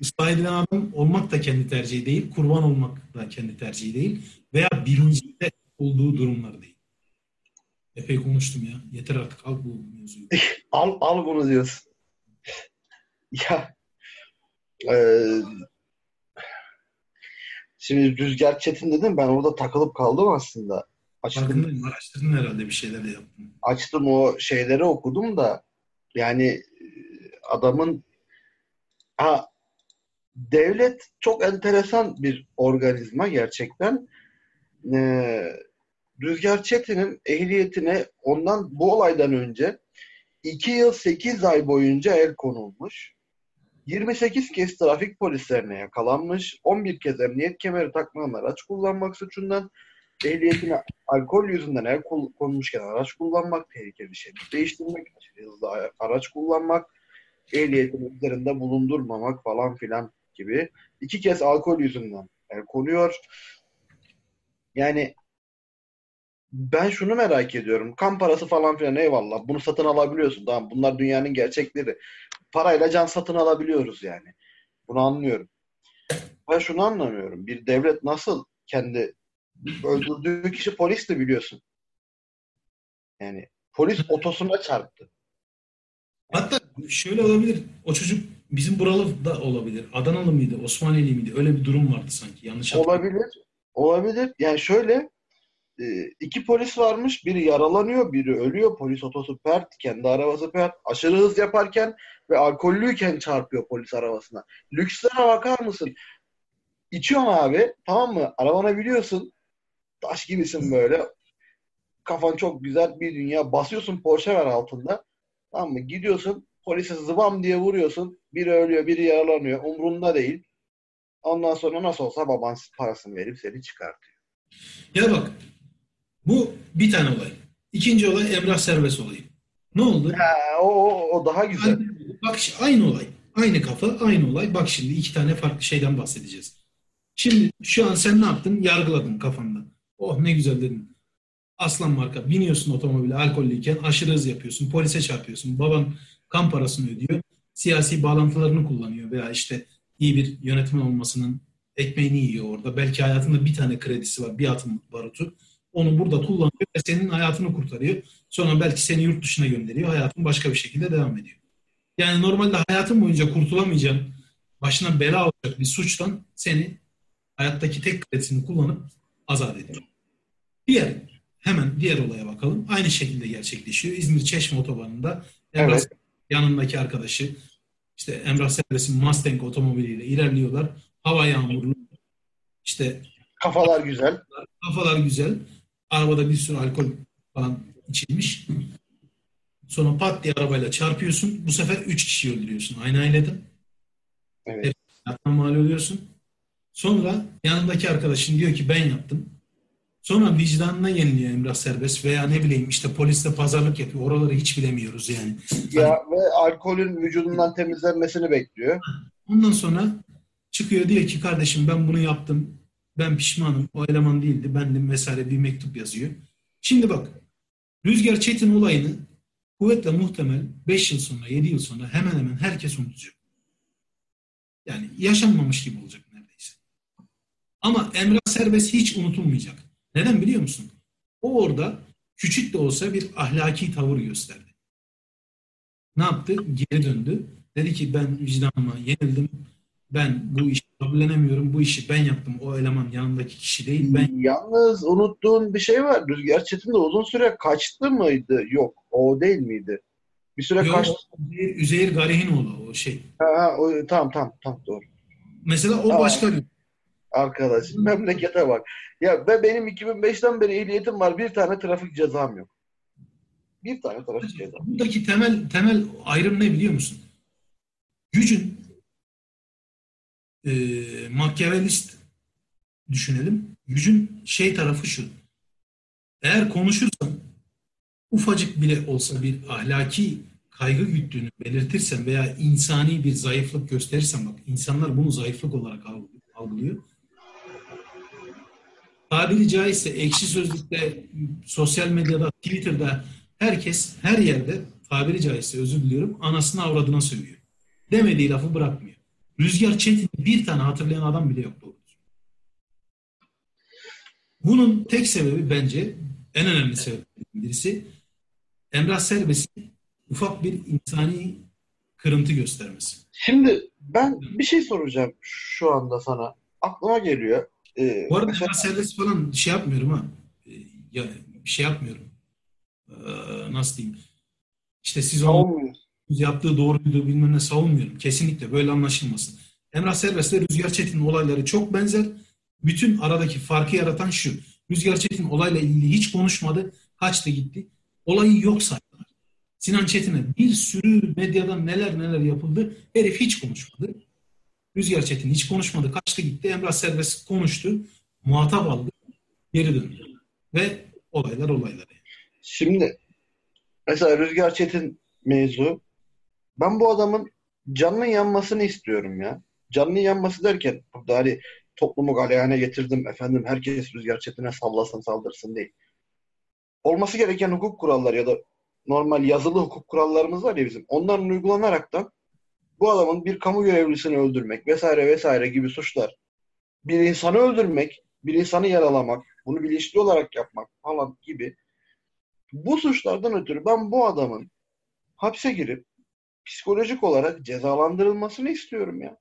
Islah edilen adam olmak da kendi tercihi değil. Kurban olmak da kendi tercihi değil. Veya bilincinde olduğu durumlar değil. Epey konuştum ya. Yeter artık. Al bu mevzuyu. al, al bunu diyorsun. Ya e, şimdi Rüzgar Çetin dedim. Ben orada takılıp kaldım aslında. Açtım, araştırdın herhalde bir şeyler de yaptın. Açtım o şeyleri okudum da yani adamın ha, devlet çok enteresan bir organizma gerçekten. Ee, Rüzgar Çetin'in ehliyetine ondan bu olaydan önce iki yıl sekiz ay boyunca el konulmuş. yirmi sekiz kez trafik polislerine yakalanmış, on bir kez emniyet kemeri takmadan araç kullanmak suçundan, ehliyetine alkol yüzünden el konmuşken araç kullanmak, tehlikeli şerit değiştirmek, hızlı araç kullanmak, ehliyetin üzerinde bulundurmamak falan filan gibi. İki kez alkol yüzünden el konuyor. Yani ben şunu merak ediyorum. Kan parası falan filan eyvallah. Bunu satın alabiliyorsun. Tamam, bunlar dünyanın gerçekleri. Parayla can satın alabiliyoruz yani. Bunu anlıyorum. Ben şunu anlamıyorum. Bir devlet nasıl kendi öldürdüğü kişi polis de biliyorsun. Yani polis otosuna çarptı. Hatta şöyle olabilir. O çocuk bizim buralı da olabilir. Adanalı mıydı? Osmanlı mıydı? Öyle bir durum vardı sanki. Yanlış hatırlıyorum. Olabilir. Olabilir. Yani şöyle, iki polis varmış. Biri yaralanıyor, biri ölüyor. Polis otosu pert, kendi arabası pert. Aşırı hız yaparken ve alkollüyken çarpıyor polis arabasına. Lükslere bakar mısın? İçiyorsun abi. Tamam mı? Arabana biliyorsun. Taş gibisin böyle. Kafan çok güzel bir dünya. Basıyorsun, Porsche var altında. Tamam mı? Gidiyorsun. Polise zıbam diye vuruyorsun. Biri ölüyor, biri yaralanıyor. Umrunda değil. Ondan sonra nasıl olsa baban parasını verip seni çıkartıyor. Ya bak, bu bir tane olay. İkinci olay Emrah Serbes olayı. Ne oldu? Ha, o, o, o daha güzel. Aynı, bak, aynı olay. Aynı kafa, aynı olay. Bak şimdi iki tane farklı şeyden bahsedeceğiz. Şimdi şu an sen ne yaptın? Yargıladın kafanda. Oh ne güzel dedin. Aslan marka. Biniyorsun otomobile alkollüyken, aşırı hız yapıyorsun, polise çarpıyorsun. Baban kan parasını ödüyor. Siyasi bağlantılarını kullanıyor veya işte iyi bir yönetmen olmasının ekmeğini yiyor orada. Belki hayatında bir tane kredisi var, bir atım barutu. Onu burada kullanıyor ve senin hayatını kurtarıyor. Sonra belki seni yurt dışına gönderiyor. Hayatın başka bir şekilde devam ediyor. Yani normalde hayatın boyunca kurtulamayacağın, başına bela olacak bir suçtan seni hayattaki tek kredisini kullanıp azat ediyor. Diğer, hemen diğer olaya bakalım. Aynı şekilde gerçekleşiyor. İzmir-Çeşme otobanında Emrah, evet, yanındaki arkadaşı, işte Emrah Serbes'in Mustang otomobiliyle ilerliyorlar. Hava yağmurlu. İşte kafalar güzel. Kafalar güzel. Arabada bir sürü alkol falan içilmiş. Sonra pat diye arabayla çarpıyorsun. Bu sefer üç kişi öldürüyorsun. Aynı aileden. Evet. Hayatına mal oluyorsun. Sonra yanındaki arkadaşın diyor ki ben yaptım. Sonra vicdanına yeniliyor Emrah Serbes veya ne bileyim işte polisle pazarlık yapıyor. Oraları hiç bilemiyoruz yani. Ya hani... ve alkolün vücudundan temizlenmesini bekliyor. Ondan sonra çıkıyor diyor ki kardeşim ben bunu yaptım. Ben pişmanım. O eleman değildi. Bendim vesaire bir mektup yazıyor. Şimdi bak. Rüzgar Çetin olayını kuvvetle muhtemel beş yıl sonra, yedi yıl sonra hemen hemen herkes unutacak. Yani yaşanmamış gibi olacak neredeyse. Ama Emrah Serbes hiç unutulmayacak. Neden biliyor musun? O orada küçük de olsa bir ahlaki tavır gösterdi. Ne yaptı? Geri döndü. Dedi ki ben vicdanıma yenildim. Ben bu işi kabullenemiyorum. Bu işi ben yaptım. O eleman yanındaki kişi değil. Ben... Yalnız unuttuğun bir şey var. Rüzgar Çetin de uzun süre kaçtı mıydı? Yok. O değil miydi? Bir süre kaçtı. Üzeyir Garih'in oğlu o şey. Ha, o, tamam tamam. Tam, doğru. Mesela o tamam. Başka bir... Arkadaşım memlekete bak. Ya ve benim iki bin beşten beri ehliyetim var. Bir tane trafik cezam yok. Bir tane trafik cezam yok. Buradaki temel, temel ayrım ne biliyor musun? Gücün e, makyavelist düşünelim. Gücün şey tarafı şu. Eğer konuşursan ufacık bile olsa bir ahlaki kaygı güttüğünü belirtirsen veya insani bir zayıflık gösterirsen, bak insanlar bunu zayıflık olarak algılıyor. Tabiri caizse ekşi sözlükte, sosyal medyada, Twitter'da herkes her yerde tabiri caizse özür diliyorum anasını avradına sövüyor. Demediği lafı bırakmıyor. Rüzgar Çetin'i bir tane hatırlayan adam bile yok doğrusu. Bunun tek sebebi bence en önemli sebebi birisi Emrah Serbes'in ufak bir insani kırıntı göstermesi. Şimdi ben bir şey soracağım şu anda sana. Aklıma geliyor. Ee, Bu arada mesela... Emrah Serbes falan şey yapmıyorum ha. Ee, ya, şey yapmıyorum. Ee, nasıl diyeyim? İşte siz onun yaptığı doğruydu bilmem ne savunmuyorum. Kesinlikle böyle anlaşılmasın. Emrah Serbes'le Rüzgar Çetin'in olayları çok benzer. Bütün aradaki farkı yaratan şu. Rüzgar Çetin olayla ilgili hiç konuşmadı. Kaçtı gitti. Olayı yok saydılar. Sinan Çetin'e bir sürü medyada neler neler yapıldı. Herif hiç konuşmadı. Rüzgar Çetin hiç konuşmadı. Kaçtı gitti. Emrah Serbes konuştu. Muhatap aldı. Geri döndü. Ve olaylar olaylar. Şimdi mesela Rüzgar Çetin mevzu. Ben bu adamın canının yanmasını istiyorum ya. Canının yanması derken burada hani toplumu galeyana getirdim efendim herkes Rüzgar Çetin'e sallasın saldırsın değil. Olması gereken hukuk kuralları ya da normal yazılı hukuk kurallarımız var ya bizim. Onların uygulanaraktan bu adamın bir kamu görevlisini öldürmek vesaire vesaire gibi suçlar. Bir insanı öldürmek, bir insanı yaralamak, bunu bilinçli olarak yapmak falan gibi. Bu suçlardan ötürü ben bu adamın hapse girip psikolojik olarak cezalandırılmasını istiyorum ya.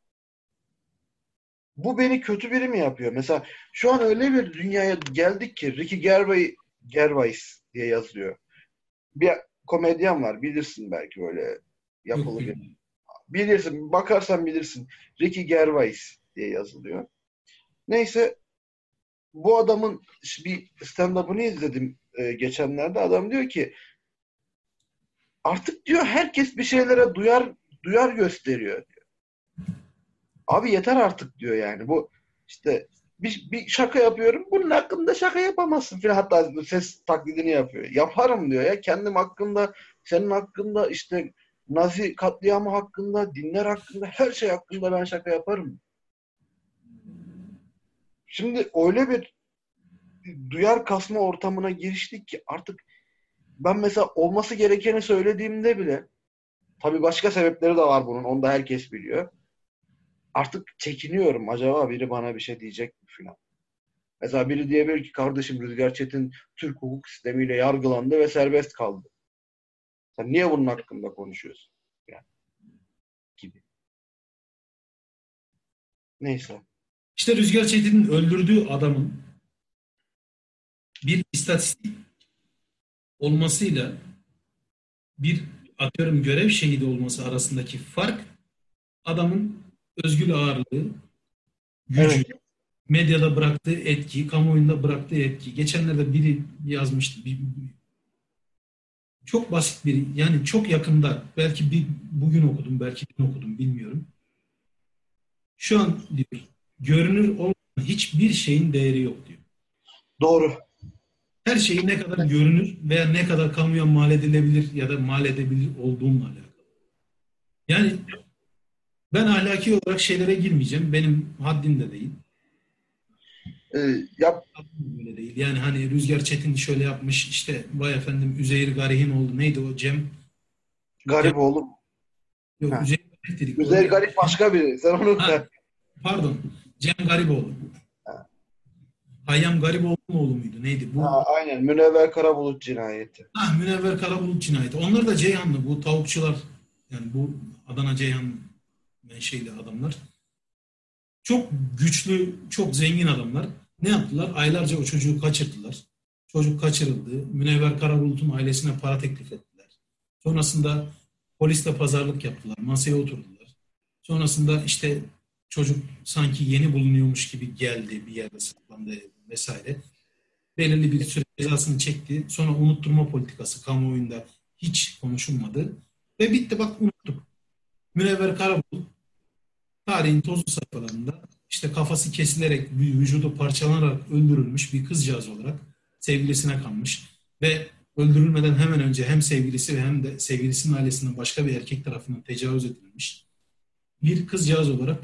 Bu beni kötü biri mi yapıyor? Mesela şu an öyle bir dünyaya geldik ki Ricky Gervais, Gervais diye yazılıyor. Bir komedyen var. Bilirsin belki böyle yapılı bir. Bilirsin. Bakarsan bilirsin. Ricky Gervais diye yazılıyor. Neyse bu adamın bir stand-up'ını izledim geçenlerde. Adam diyor ki artık diyor herkes bir şeylere duyar duyar gösteriyor diyor. Abi yeter artık diyor yani. Bu işte bir, bir şaka yapıyorum. Bunun hakkında şaka yapamazsın filan. Hatta ses taklidini yapıyor. Yaparım diyor ya. Kendim hakkında, senin hakkında, işte Nazi katliamı hakkında, dinler hakkında, her şey hakkında ben şaka yaparım. Şimdi öyle bir duyar kasma ortamına giriştik ki artık ben mesela olması gerekeni söylediğimde bile, tabii başka sebepleri de var bunun, onu da herkes biliyor. Artık çekiniyorum. Acaba biri bana bir şey diyecek mi filan. Mesela biri diyebilir ki kardeşim Rüzgar Çetin Türk hukuk sistemiyle yargılandı ve serbest kaldı. Sen niye bunun hakkında konuşuyorsun? Yani gibi. Neyse. İşte Rüzgar Çetin'in öldürdüğü adamın bir istatistik olmasıyla bir atıyorum görev şehidi olması arasındaki fark adamın özgül ağırlığı, gücü, evet. Medyada bıraktığı etki, kamuoyunda bıraktığı etki. Geçenlerde biri yazmıştı. Bir, çok basit biri. Yani çok yakında. Belki bir, bugün okudum, belki dün okudum. Bilmiyorum. Şu an diyor, görünür olmayan hiçbir şeyin değeri yok diyor. Doğru. Her şeyi ne kadar görünür veya ne kadar kamuya mal edilebilir ya da mal edebilir olduğunla alakalı. Yani ben ahlaki olarak şeylere girmeyeceğim. Benim haddim de değil. Ee, yap. Haddim de değil. Yani hani Rüzgar Çetin şöyle yapmış işte vay efendim Üzeyir Garih'in oldu. Neydi o Cem? Garipoğlu. Yok ha. Üzeyir Garih dedik. Üzeyir Garih başka biri. Sen onu unutma. Pardon. Cem Garipoğlu. Ha. Hayyam Garipoğlu mu oğlu muydu? Neydi bu? Ha, aynen. Münevver Karabulut cinayeti. Ha, Münevver Karabulut cinayeti. Onlar da Ceyhanlı. Bu tavukçular. Yani bu Adana Ceyhanlı. Menşeli adamlar. Çok güçlü, çok zengin adamlar. Ne yaptılar? Aylarca o çocuğu kaçırdılar. Çocuk kaçırıldı. Münevver Karabulut'un ailesine para teklif ettiler. Sonrasında polisle pazarlık yaptılar. Masaya oturdular. Sonrasında işte çocuk sanki yeni bulunuyormuş gibi geldi. Bir yerde saklandı vesaire. Belirli bir süre cezasını çekti. Sonra unutturma politikası kamuoyunda hiç konuşulmadı. Ve bitti bak unuttuk. Münevver Karabulut tarihin tozlu sayfalarında işte kafası kesilerek, vücudu parçalanarak öldürülmüş bir kızcağız olarak sevgilisine kalmış ve öldürülmeden hemen önce hem sevgilisi ve hem de sevgilisinin ailesinden başka bir erkek tarafından tecavüz edilmiş bir kızcağız olarak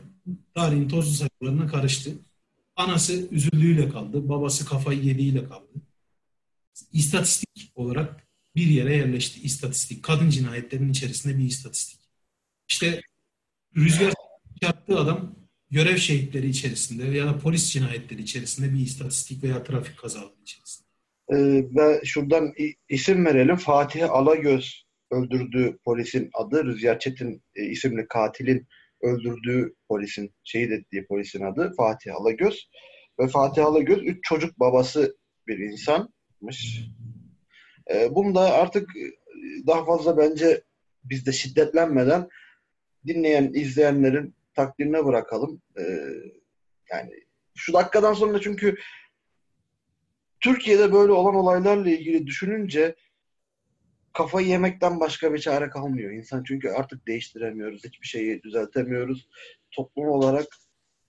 tarihin tozlu sayfalarına karıştı. Anası üzüldüğüyle kaldı, babası kafayı yediğiyle kaldı. İstatistik olarak bir yere yerleşti. İstatistik, kadın cinayetlerinin içerisinde bir istatistik. İşte Rüzgar yaptığı adam görev şehitleri içerisinde ya da polis cinayetleri içerisinde bir istatistik veya trafik kazaları içerisinde. Ee, ve şuradan isim verelim. Fatih Alagöz öldürdüğü polisin adı. Rüzgar Çetin e, isimli katilin öldürdüğü polisin, şehit ettiği polisin adı Fatih Alagöz. Ve Fatih Alagöz üç çocuk babası bir insanmış. E, bunu da artık daha fazla bence biz de şiddetlenmeden dinleyen, izleyenlerin takdirine bırakalım. Ee, yani şu dakikadan sonra çünkü Türkiye'de böyle olan olaylarla ilgili düşününce kafayı yemekten başka bir çare kalmıyor insan. Çünkü artık değiştiremiyoruz. Hiçbir şeyi düzeltemiyoruz. Toplum olarak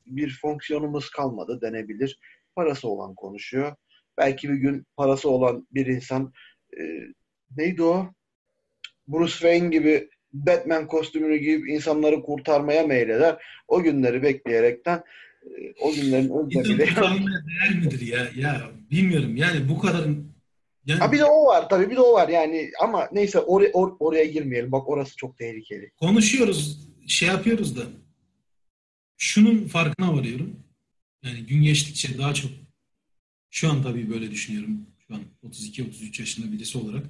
bir fonksiyonumuz kalmadı denebilir. Parası olan konuşuyor. Belki bir gün parası olan bir insan e, neydi o? Bruce Wayne gibi Batman kostümünü giyip insanları kurtarmaya meyleder. O günleri bekleyerekten e, o günlerin önüne bile... değer midir ya? Ya bilmiyorum. Yani bu kadar... Yani... Ha, bir de o var tabii. Bir de o var yani. Ama neyse or- or- oraya girmeyelim. Bak orası çok tehlikeli. Konuşuyoruz. Şey yapıyoruz da şunun farkına varıyorum. Yani gün geçtikçe daha çok şu an tabii böyle düşünüyorum. Şu an otuz iki otuz üç yaşında birisi olarak.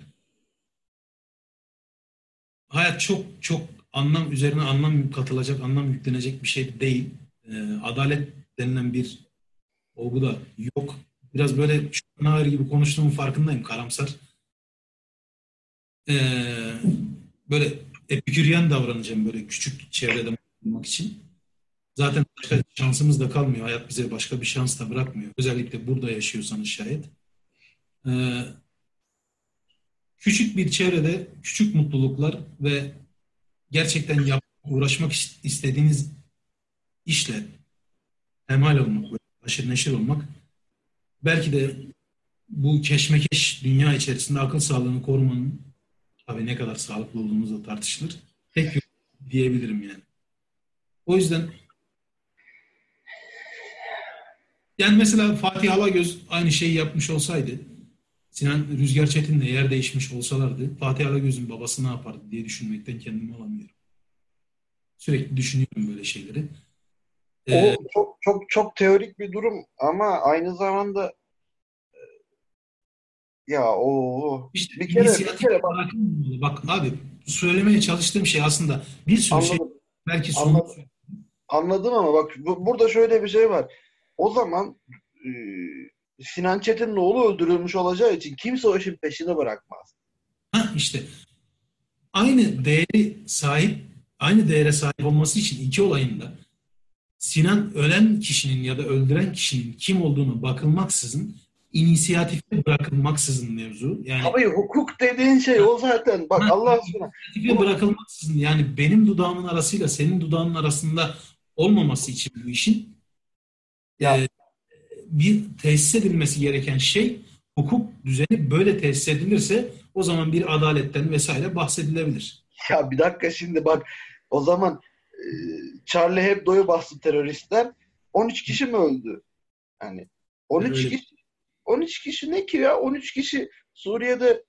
Hayat çok çok anlam üzerine anlam katılacak, anlam yüklenecek bir şey değil. Ee, adalet denilen bir olgu da yok. Biraz böyle şu an ağır gibi konuştuğumun farkındayım. Karamsar. Ee, böyle epiküryen davranacağım böyle küçük çevrede olmak için. Zaten başka şansımız da kalmıyor. Hayat bize başka bir şans da bırakmıyor. Özellikle burada yaşıyorsanız şayet. Ee, küçük bir çevrede küçük mutluluklar ve gerçekten yap, uğraşmak istediğiniz işle hemhal olmak, aşırı neşir olmak belki de bu keşmekeş dünya içerisinde akıl sağlığını korumanın tabii ne kadar sağlıklı olduğumuz da tartışılır. Tek yol diyebilirim yani. O yüzden yani mesela Fatih Alagöz aynı şeyi yapmış olsaydı, Sinan Rüzgar Çetin'le yer değişmiş olsalardı, Fatih Alagöz'ün babası ne yapardı diye düşünmekten kendimi alamıyorum. Sürekli düşünüyorum böyle şeyleri. O ee, çok çok çok teorik bir durum ama aynı zamanda ya o işte bir kere bir kere bak, bak abi söylemeye çalıştığım şey aslında bir sürü anladım. Şey belki sonu anladım. Anladım ama bak bu, burada şöyle bir şey var. O zaman e, Sinan Çetin'in oğlu öldürülmüş olacağı için kimse o işin peşini bırakmaz. Ha işte aynı değeri sahip, aynı değere sahip olması için iki olayın da Sinan ölen kişinin ya da öldüren kişinin kim olduğunu bakılmaksızın inisiyatife bırakılmaksızın mevzu. Yani abi hukuk dediğin şey o zaten. Bak Allah aşkına. İnisiyatife bırakılmaksızın yani benim dudağımın arasıyla senin dudağının arasında olmaması için bu işin e, bir tesis edilmesi gereken şey hukuk düzeni böyle tesis edilirse o zaman bir adaletten vesaire bahsedilebilir. Ya bir dakika şimdi bak o zaman e, Charlie Hebdo'yu bastı teröristler. on üç kişi mi öldü? Yani on üç kişi on üç kişi ne ki ya? on üç kişi Suriye'de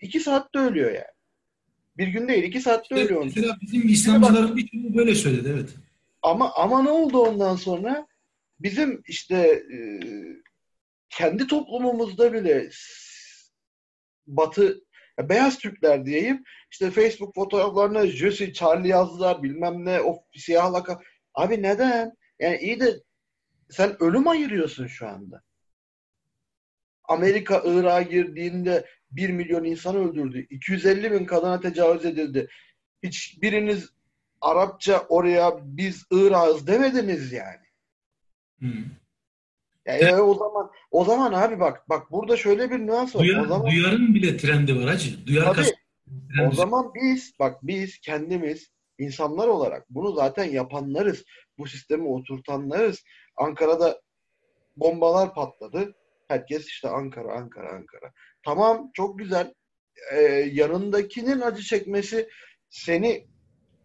iki saatte ölüyor yani. Bir gün değil, iki saatte işte ölüyor. Mesela bizim İslamcıların bir çoğu böyle söyledi, evet. Ama ama ne oldu ondan sonra? Bizim işte e, kendi toplumumuzda bile Batı, beyaz Türkler diyeyim, işte Facebook fotoğraflarına Jussi, Charlie yazdılar, bilmem ne, o siyah laka. Abi neden? Yani iyi de sen ölüm ayırıyorsun şu anda. Amerika Irak'a girdiğinde bir milyon insan öldürdü. iki yüz elli bin kadına tecavüz edildi. Hiç biriniz Arapça oraya biz Irak'ız demediniz yani. Hmm. Yani evet. o zaman o zaman abi bak bak burada şöyle bir nüans var. Duyar, o zaman duyarın bile trendi var hacı. Duyar tabii, o zaman biz bak biz kendimiz insanlar olarak bunu zaten yapanlarız. Bu sistemi oturtanlarız. Ankara'da bombalar patladı. Herkes işte Ankara, Ankara, Ankara. Tamam, çok güzel. Ee, yanındakinin acı çekmesi seni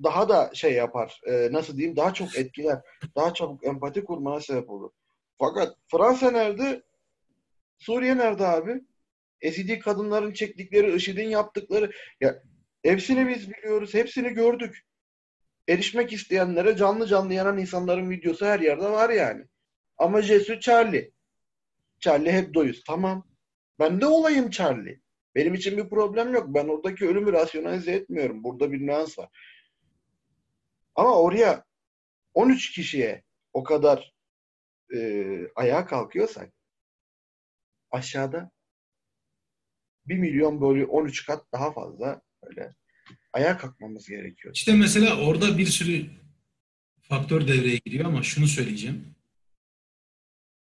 daha da şey yapar. E, nasıl diyeyim? Daha çok etkiler. Daha çabuk empati kurmana sebep olur. Fakat Fransa nerede? Suriye nerede abi? Ezidi kadınların çektikleri, IŞİD'in yaptıkları. Ya, hepsini biz biliyoruz. Hepsini gördük. Erişmek isteyenlere canlı canlı yanan insanların videosu her yerde var yani. Ama Jesu Charlie. Charlie Hebdo'yuz. Tamam. Ben de olayım Charlie. Benim için bir problem yok. Ben oradaki ölümü rasyonalize etmiyorum. Burada bir nüans var. Ama oraya on üç kişiye o kadar e, ayağa kalkıyorsak aşağıda bir milyon bölü on üç kat daha fazla öyle ayağa kalkmamız gerekiyor. İşte mesela orada bir sürü faktör devreye giriyor ama şunu söyleyeceğim.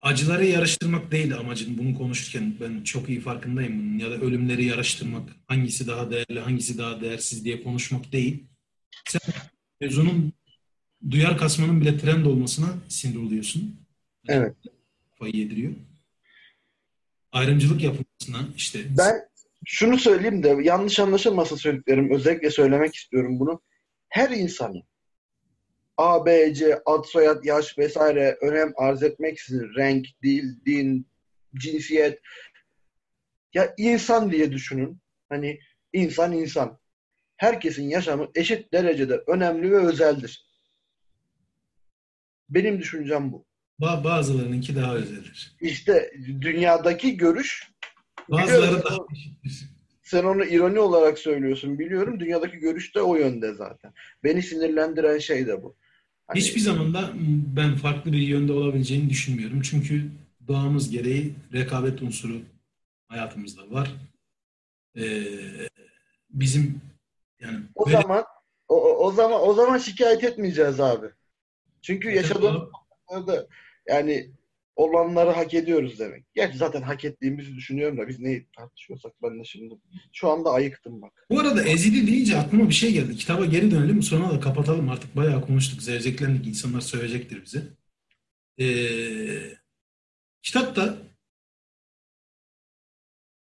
acıları yarıştırmak değildi amacım bunu konuşurken. Ben çok iyi farkındayım bunun. Ya da ölümleri yarıştırmak, hangisi daha değerli, hangisi daha değersiz diye konuşmak değil. Sen mevzunun duyar kasmanın bile trend olmasına sinir oluyorsun. Evet. Kafayı yediriyor. Ayrımcılık yapılmasına işte... Ben şunu söyleyeyim de yanlış anlaşılmasa söylediklerim, özellikle söylemek istiyorum bunu. Her insanın A, B, C, ad, soyad, yaş vesaire önem arz etmeksizin renk, dil, din, cinsiyet, ya insan diye düşünün. Hani insan insan. Herkesin yaşamı eşit derecede önemli ve özeldir. Benim düşüncem bu. Bazılarınınki daha özeldir. İşte dünyadaki görüş, bazıları daha eşittir. Sen onu ironi olarak söylüyorsun biliyorum. Dünyadaki görüş de o yönde zaten. Beni sinirlendiren şey de bu. Hani... Hiçbir zaman da ben farklı bir yönde olabileceğini düşünmüyorum. Çünkü doğamız gereği rekabet unsuru hayatımızda var. Ee, bizim yani o böyle... zaman o, o zaman o zaman şikayet etmeyeceğiz abi. Çünkü yaşadığımız da yani olanları hak ediyoruz demek. Gerçi zaten hak ettiğimizi düşünüyorum da biz neyi tartışıyorsak ben de şimdi şu anda ayıktım bak. Bu arada ezili deyince aklıma bir şey geldi. Kitaba geri dönelim sonra da kapatalım artık. Bayağı konuştuk. Zevzeklendik. İnsanlar söyleyecektir bize. Ee, kitapta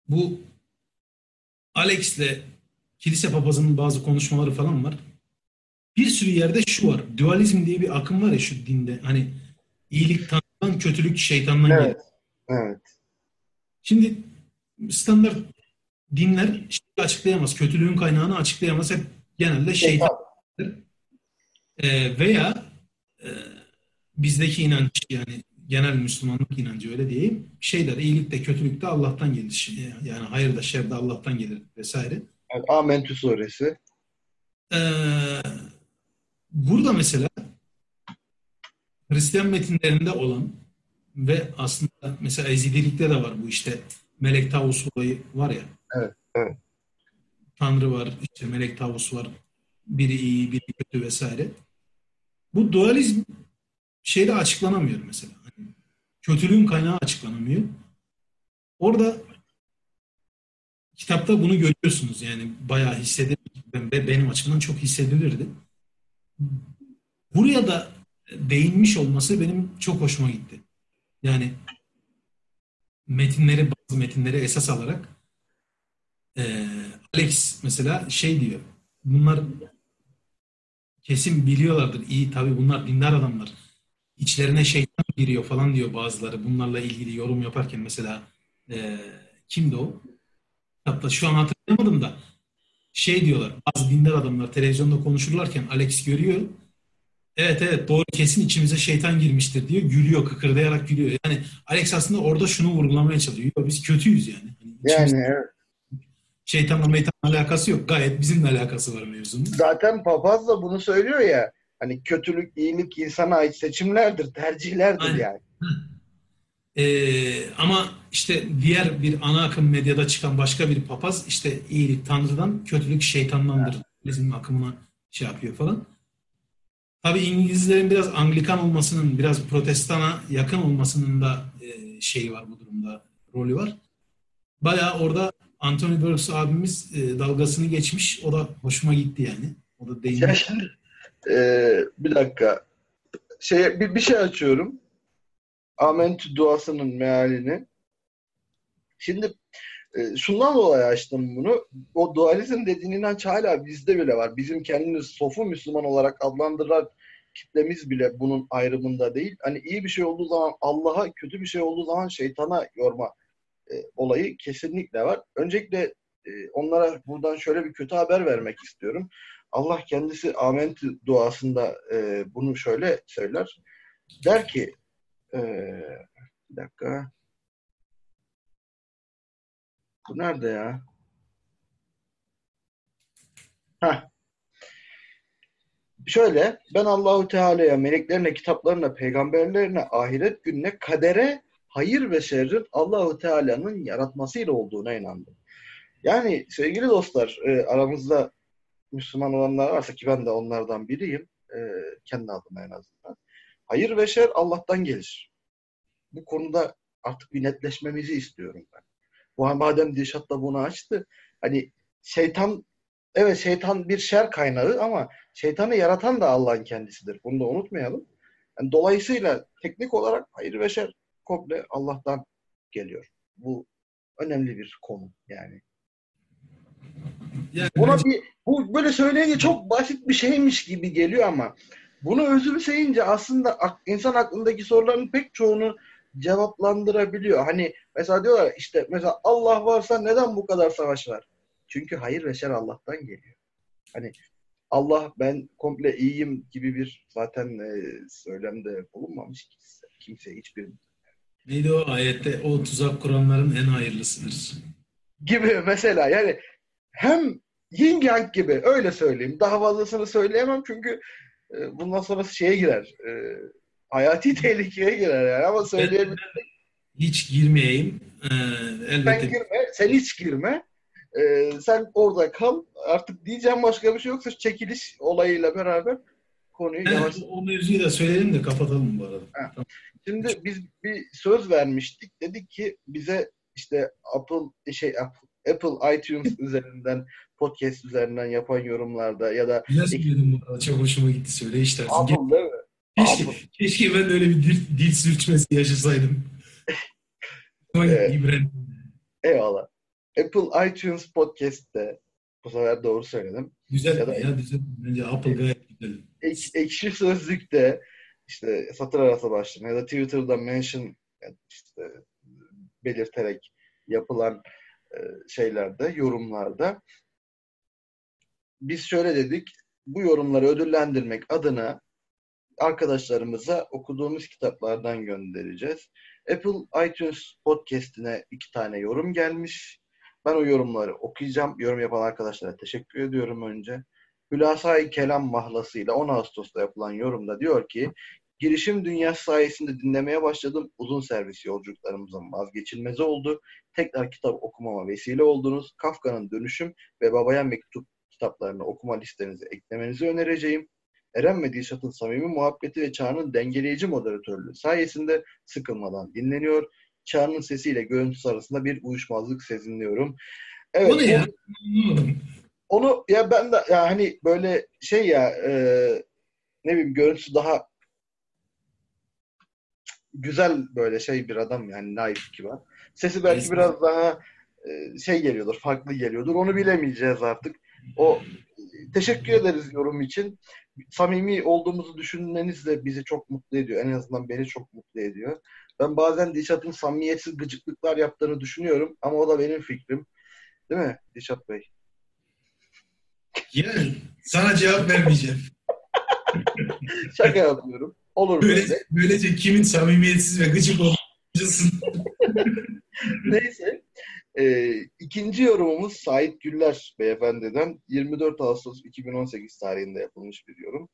bu Alex'le kilise papazının bazı konuşmaları falan var. Bir sürü yerde şu var. Dualizm diye bir akım var ya şu dinde. Hani iyilik tanrı, kötülük şeytandan evet, gelir. Evet. Şimdi standart dinler şeyi açıklayamaz. Kötülüğün kaynağını açıklayamaz. Hep genelde şeytan. E, veya e, bizdeki inanç yani genel Müslümanlık inancı öyle diyeyim. Şeyler iyilik de kötülük de Allah'tan gelir. Yani hayır da şer de Allah'tan gelir vesaire. Evet, Amentü suresi. E, burada mesela Hristiyan metinlerinde olan ve aslında mesela Ezidilik'te de var bu işte Melek Tavus olayı var ya. Evet, evet. Tanrı var, işte Melek Tavus var. Biri iyi, biri kötü vesaire. Bu dualizm şeyle açıklanamıyor mesela. Hani kötülüğün kaynağı açıklanamıyor. Orada kitapta bunu görüyorsunuz yani bayağı hissedilir. Benim açımdan çok hissedilirdi. Buraya da değinmiş olması benim çok hoşuma gitti. Yani metinleri, bazı metinleri esas alarak e, Alex mesela şey diyor, bunlar kesin biliyorlardır. İyi tabii bunlar dindar adamlar. İçlerine şeytan giriyor falan diyor bazıları. Bunlarla ilgili yorum yaparken mesela e, kimdi o? Hatta şu an hatırlayamadım da şey diyorlar, bazı dindar adamlar televizyonda konuşurlarken Alex görüyor. Evet evet doğru kesin içimize şeytan girmiştir diyor. Gülüyor, kıkırdayarak gülüyor. Yani Alex aslında orada şunu vurgulamaya çalışıyor. Biz kötüyüz yani. Yani, yani evet. Şeytanla meytanla alakası yok. Gayet bizimle alakası var mevzunun. Zaten papaz da bunu söylüyor ya. Hani kötülük, iyilik insana ait seçimlerdir, tercihlerdir aynen. Yani. Ee, ama işte diğer bir ana akım medyada çıkan başka bir papaz işte iyilik Tanrı'dan, kötülük şeytandandır. Evet. Bizim akımına şey yapıyor falan. Tabii İngilizlerin biraz Anglikan olmasının, biraz Protestan'a yakın olmasının da şeyi var bu durumda, rolü var. Bayağı orada Anthony Burgess abimiz dalgasını geçmiş. O da hoşuma gitti yani. O da değinmiş. Ee, bir dakika. Şey, bir, bir şey açıyorum. Amentü duasının mealini. Şimdi şundan dolayı açtım bunu. O dualizm dediğin inanç hala bizde bile var. Bizim kendimiz sofu Müslüman olarak adlandıran kitlemiz bile bunun ayrımında değil. Hani iyi bir şey olduğu zaman Allah'a, kötü bir şey olduğu zaman şeytana yorma e, olayı kesinlikle var. Öncelikle e, onlara buradan şöyle bir kötü haber vermek istiyorum. Allah kendisi Amen duasında e, bunu şöyle söyler. Der ki e, bir dakika. Bu nerede ya? Heh. Şöyle, ben Allahu Teala'ya, meleklerine, kitaplarına, peygamberlerine, ahiret gününe, kadere, hayır ve şerrin Allahu Teala'nın yaratmasıyla olduğuna inandım. Yani sevgili dostlar, aramızda Müslüman olanlar varsa ki ben de onlardan biriyim, kendi adıma en azından. Hayır ve şer Allah'tan gelir. bu konuda artık bir netleşmemizi istiyorum ben. Bu madem Dilşat da bunu açtı. Hani şeytan, evet şeytan bir şer kaynağı ama şeytanı yaratan da Allah'ın kendisidir. Bunu da unutmayalım. Yani dolayısıyla teknik olarak hayır ve şer komple Allah'tan geliyor. Bu önemli bir konu yani. Yani buna bir, bu böyle söyleyince çok basit bir şeymiş gibi geliyor ama bunu özür sayınca aslında insan aklındaki soruların pek çoğunu cevaplandırabiliyor. Hani mesela diyorlar işte mesela Allah varsa neden bu kadar savaş var? Çünkü hayır ve şer Allah'tan geliyor. Hani Allah ben komple iyiyim gibi bir zaten söylemde bulunmamış kimse, kimse hiçbir. Neydi o ayette? O tuzak kuranların en hayırlısıdır. Gibi mesela yani hem yin yang gibi öyle söyleyeyim. Daha fazlasını söyleyemem çünkü bundan sonrası şeye girer. E, hayati tehlikeye girer yani ama söyleyebilirim. Hiç girmeyeyim. Ee, elbette. Sen girme, sen hiç girme. Ee, sen orada kal. Artık diyeceğim başka bir şey yoksa çekiliş olayıyla beraber konuyu evet, yavaş... O mevzuyu da söyleyelim de kapatalım bu arada. Tamam. Şimdi biz bir söz vermiştik. Dedik ki bize işte Apple şey Apple, Apple iTunes üzerinden podcast üzerinden yapan yorumlarda ya da... Nasıl bildim bu arada? Çok hoşuma gitti. Söyle işte. Apple değil mi? Keşke, Apple. Keşke ben öyle bir dil, dil sürçmesi yaşasaydım. Evet. Eyvallah. Apple iTunes Podcast'te bu sefer doğru söyledim. Güzel ya, da, ya güzel. Bence Apple gayet güzel. Ek, ekşi Sözlük'te işte satır arası başlığına ya da Twitter'da mention yani işte belirterek yapılan şeylerde, yorumlarda biz şöyle dedik, bu yorumları ödüllendirmek adına arkadaşlarımıza okuduğumuz kitaplardan göndereceğiz. Apple iTunes Podcast'ine iki tane yorum gelmiş. Ben o yorumları okuyacağım. Yorum yapan arkadaşlara teşekkür ediyorum önce. Hülasai Kelam mahlasıyla on Ağustos'ta yapılan yorumda diyor ki girişim dünyası sayesinde dinlemeye başladım. Uzun servis yolculuklarımızın vazgeçilmezi oldu. Tekrar kitap okumama vesile oldunuz. Kafka'nın Dönüşüm ve Babaya Mektup kitaplarını okuma listenize eklemenizi önereceğim. Eren ve Dilşat'ın samimi muhabbeti ve Çağ'ın dengeleyici moderatörlüğü sayesinde sıkılmadan dinleniyor. Çağ'ın sesiyle görüntüsü arasında bir uyuşmazlık sezinliyorum. Evet. O ne ya? Onu ya ben de ya hani böyle şey ya e, ne bileyim görüntüsü daha güzel böyle şey bir adam yani naif gibi. Sesi belki Neyse. biraz daha e, şey geliyordur, farklı geliyordur. Onu bilemeyeceğiz artık. O teşekkür ederiz yorum için. Samimi olduğumuzu düşünmeniz de bizi çok mutlu ediyor. En azından beni çok mutlu ediyor. Ben bazen Dilşat'ın samimiyetsiz gıcıklıklar yaptığını düşünüyorum ama o da benim fikrim. Değil mi Dilşat Bey? Yani sana cevap vermeyeceğim. Şaka yapıyorum. Olur böylece, böyle. Böylece kimin samimiyetsiz ve gıcık olacaksın? Neyse. Ee, ikinci yorumumuz Sait Güller beyefendiden yirmi dört Ağustos iki bin on sekiz tarihinde yapılmış bir yorum.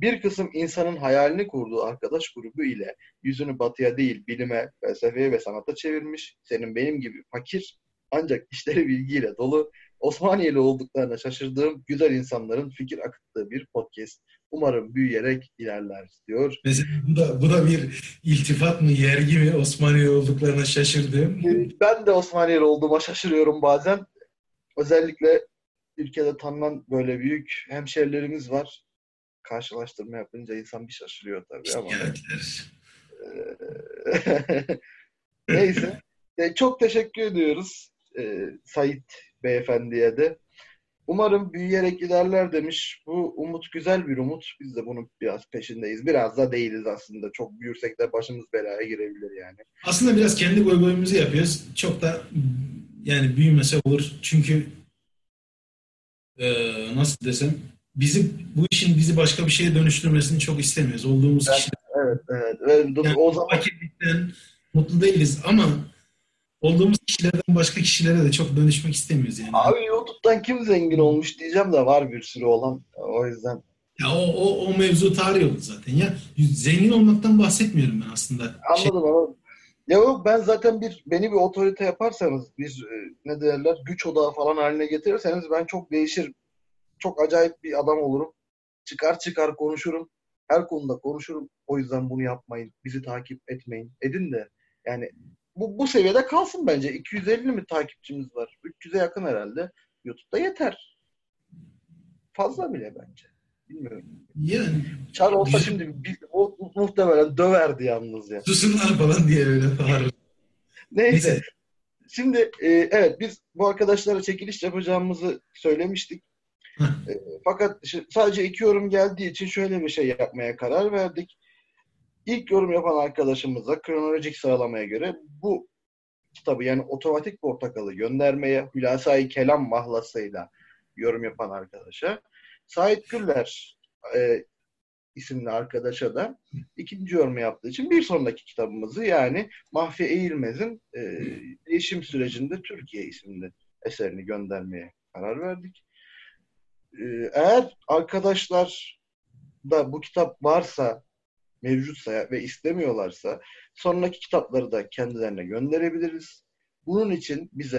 Bir kısım insanın hayalini kurduğu arkadaş grubu ile yüzünü batıya değil bilime, felsefeye ve sanata çevirmiş. Senin benim gibi fakir ancak işleri bilgiyle dolu, Osmaniyeli olduklarına şaşırdığım güzel insanların fikir akıttığı bir podcast. Umarım büyüyerek ilerler diyor. Mesela bu da, bu da bir iltifat mı, yergi mi? Osmaniyeli olduklarına şaşırdım. Ben de Osmaniyeli olduğuma şaşırıyorum bazen. Özellikle ülkede tanınan böyle büyük hemşerilerimiz var. Karşılaştırma yapınca insan bir şaşırıyor tabii ama. Neyse. Çok teşekkür ediyoruz ee, Sait beyefendiye de. Umarım büyüyerek ilerler demiş. Bu umut güzel bir umut. Biz de bunun biraz peşindeyiz. Biraz da değiliz aslında. Çok büyürsek de başımız belaya girebilir yani. Aslında biraz kendi boy boyumuzu yapıyoruz. Çok da yani büyümese olur. Çünkü e, nasıl desem bizi bu işin bizi başka bir şeye dönüştürmesini çok istemiyoruz. Olduğumuz evet, kişiler. Evet, evet. Yani o zaman vakitlikten mutlu değiliz ama olduğumuz kişilerden başka kişilere de çok dönüşmek istemiyoruz yani. Abi YouTube'dan kim zengin olmuş diyeceğim de var bir sürü olan. O yüzden. Ya o o, o mevzu tarih oldu zaten ya. Zengin olmaktan bahsetmiyorum ben aslında. Anladım şey... anladım. Ya ben zaten bir beni bir otorite yaparsanız biz ne derler güç odağı falan haline getirirseniz ben çok değişir. Çok acayip bir adam olurum. Çıkar çıkar konuşurum. Her konuda konuşurum. O yüzden bunu yapmayın. Bizi takip etmeyin. Edin de Yani bu, bu seviyede kalsın bence. iki yüz elli mi takipçimiz var? üç yüze yakın herhalde. YouTube'da yeter. Fazla bile bence. Bilmiyorum. Yani. Çar olsa bizim... şimdi bir, o, muhtemelen döverdi yalnız ya. Susunlar falan diye öyle bağırır. Neyse. Neyse. Şimdi e, evet biz bu arkadaşlara çekiliş yapacağımızı söylemiştik. e, fakat işte, sadece iki yorum geldiği için şöyle bir şey yapmaya karar verdik. İlk yorum yapan arkadaşımıza kronolojik sıralamaya göre bu kitabı yani Otomatik Portakal'ı göndermeye Hülasai Kelam mahlasıyla yorum yapan arkadaşa Sait Güller e, isimli arkadaşa da ikinci yorumu yaptığı için bir sonraki kitabımızı yani Mahfi Eğilmez'in e, Değişim Sürecinde Türkiye isimli eserini göndermeye karar verdik. E, eğer arkadaşlar da bu kitap varsa mevcutsa ve istemiyorlarsa sonraki kitapları da kendilerine gönderebiliriz. Bunun için bize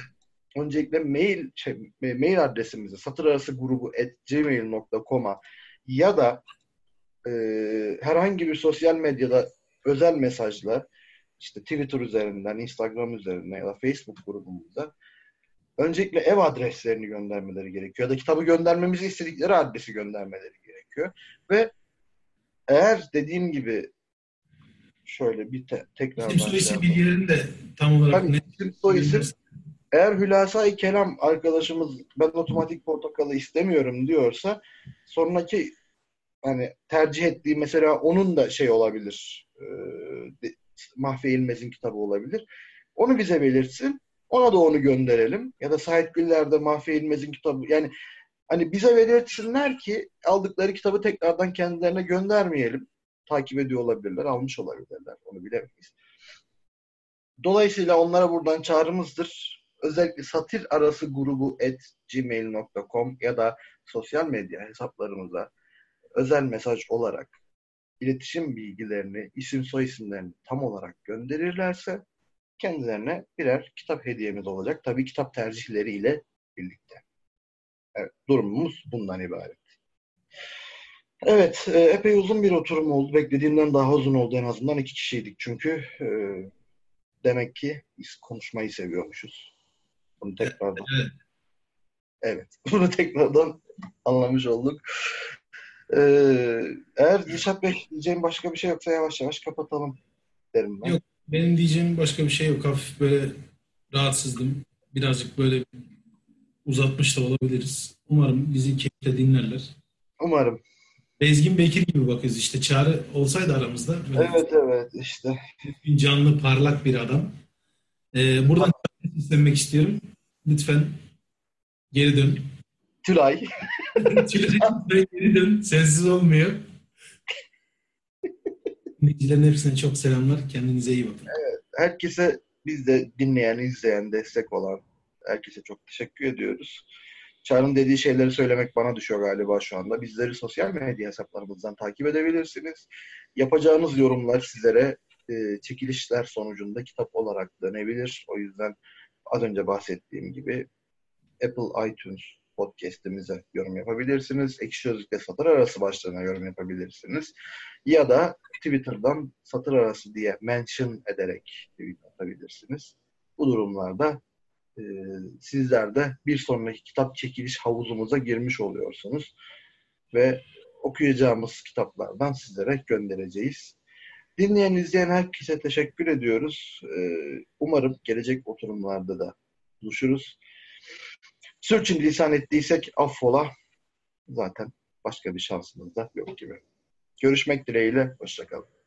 öncelikle mail şey, mail adresimizi satırarasıgrubu at gmail nokta com'a ya da e, herhangi bir sosyal medyada özel mesajla işte Twitter üzerinden, Instagram üzerinden ya da Facebook grubumuzda öncelikle ev adreslerini göndermeleri gerekiyor. Ya da kitabı göndermemizi istedikleri adresi göndermeleri gerekiyor. Ve eğer dediğim gibi şöyle bir te- tekrar... İsim soyisim bilgilerini de tam olarak... Tabii, isim soyisim. Eğer Hülasai Kelam arkadaşımız ben Otomatik Portakal'ı istemiyorum diyorsa sonraki hani tercih ettiği mesela onun da şey olabilir. E, Mahfi Eğilmez'in kitabı olabilir. Onu bize belirtsin. Ona da onu gönderelim. Ya da Sait Güller'de Mahfi Eğilmez'in kitabı yani hani bize belirtsinler ki aldıkları kitabı tekrardan kendilerine göndermeyelim. Takip ediyor olabilirler, almış olabilirler. Onu bilemeyiz. Dolayısıyla onlara buradan çağrımızdır. Özellikle satirarasıgrubu at gmail nokta com ya da sosyal medya hesaplarımıza özel mesaj olarak iletişim bilgilerini, isim soy isimlerini tam olarak gönderirlerse kendilerine birer kitap hediyemiz olacak. Tabii kitap tercihleriyle birlikte. Evet, durumumuz bundan ibaret. Evet, epey uzun bir oturum oldu. Beklediğimden daha uzun oldu en azından. İki kişiydik çünkü. E, demek ki biz konuşmayı seviyormuşuz. Bunu tekrardan... Evet. Evet, bunu tekrardan anlamış olduk. E, eğer Dilşat Bey diyeceğim başka bir şey yoksa yavaş yavaş kapatalım derim ben. Yok, benim diyeceğim başka bir şey yok. Hafif böyle rahatsızdım. Birazcık böyle... Uzatmış da olabiliriz. Umarım bizi keyifle dinlerler. Umarım. Bezgin Bekir gibi bakıyoruz işte. Çağrı olsaydı aramızda. Evet evet işte. Canlı parlak bir adam. Ee, buradan istemek istiyorum. Lütfen geri dön. Tülay. Tülay geri dön. Sensiz olmuyor. Dinleyicilerin hepsine çok selamlar. Kendinize iyi bakın. Evet, herkese biz de dinleyen, izleyen, destek olan herkese çok teşekkür ediyoruz. Çağrı'nın dediği şeyleri söylemek bana düşüyor galiba şu anda. Bizleri sosyal medya hesaplarımızdan takip edebilirsiniz. Yapacağınız yorumlar sizlere e, çekilişler sonucunda kitap olarak dönebilir. O yüzden az önce bahsettiğim gibi Apple iTunes podcast'imize yorum yapabilirsiniz. Ekşi Sözlük'te satır arası başlığına yorum yapabilirsiniz. Ya da Twitter'dan satır arası diye mention ederek tweet atabilirsiniz. Bu durumlarda sizler de bir sonraki kitap çekiliş havuzumuza girmiş oluyorsunuz ve okuyacağımız kitaplardan sizlere göndereceğiz. Dinleyen, izleyen herkese teşekkür ediyoruz. Umarım gelecek oturumlarda da buluşuruz. Sürçülisan ettiysek affola. Zaten başka bir şansımız da yok gibi. Görüşmek dileğiyle. Hoşça kalın.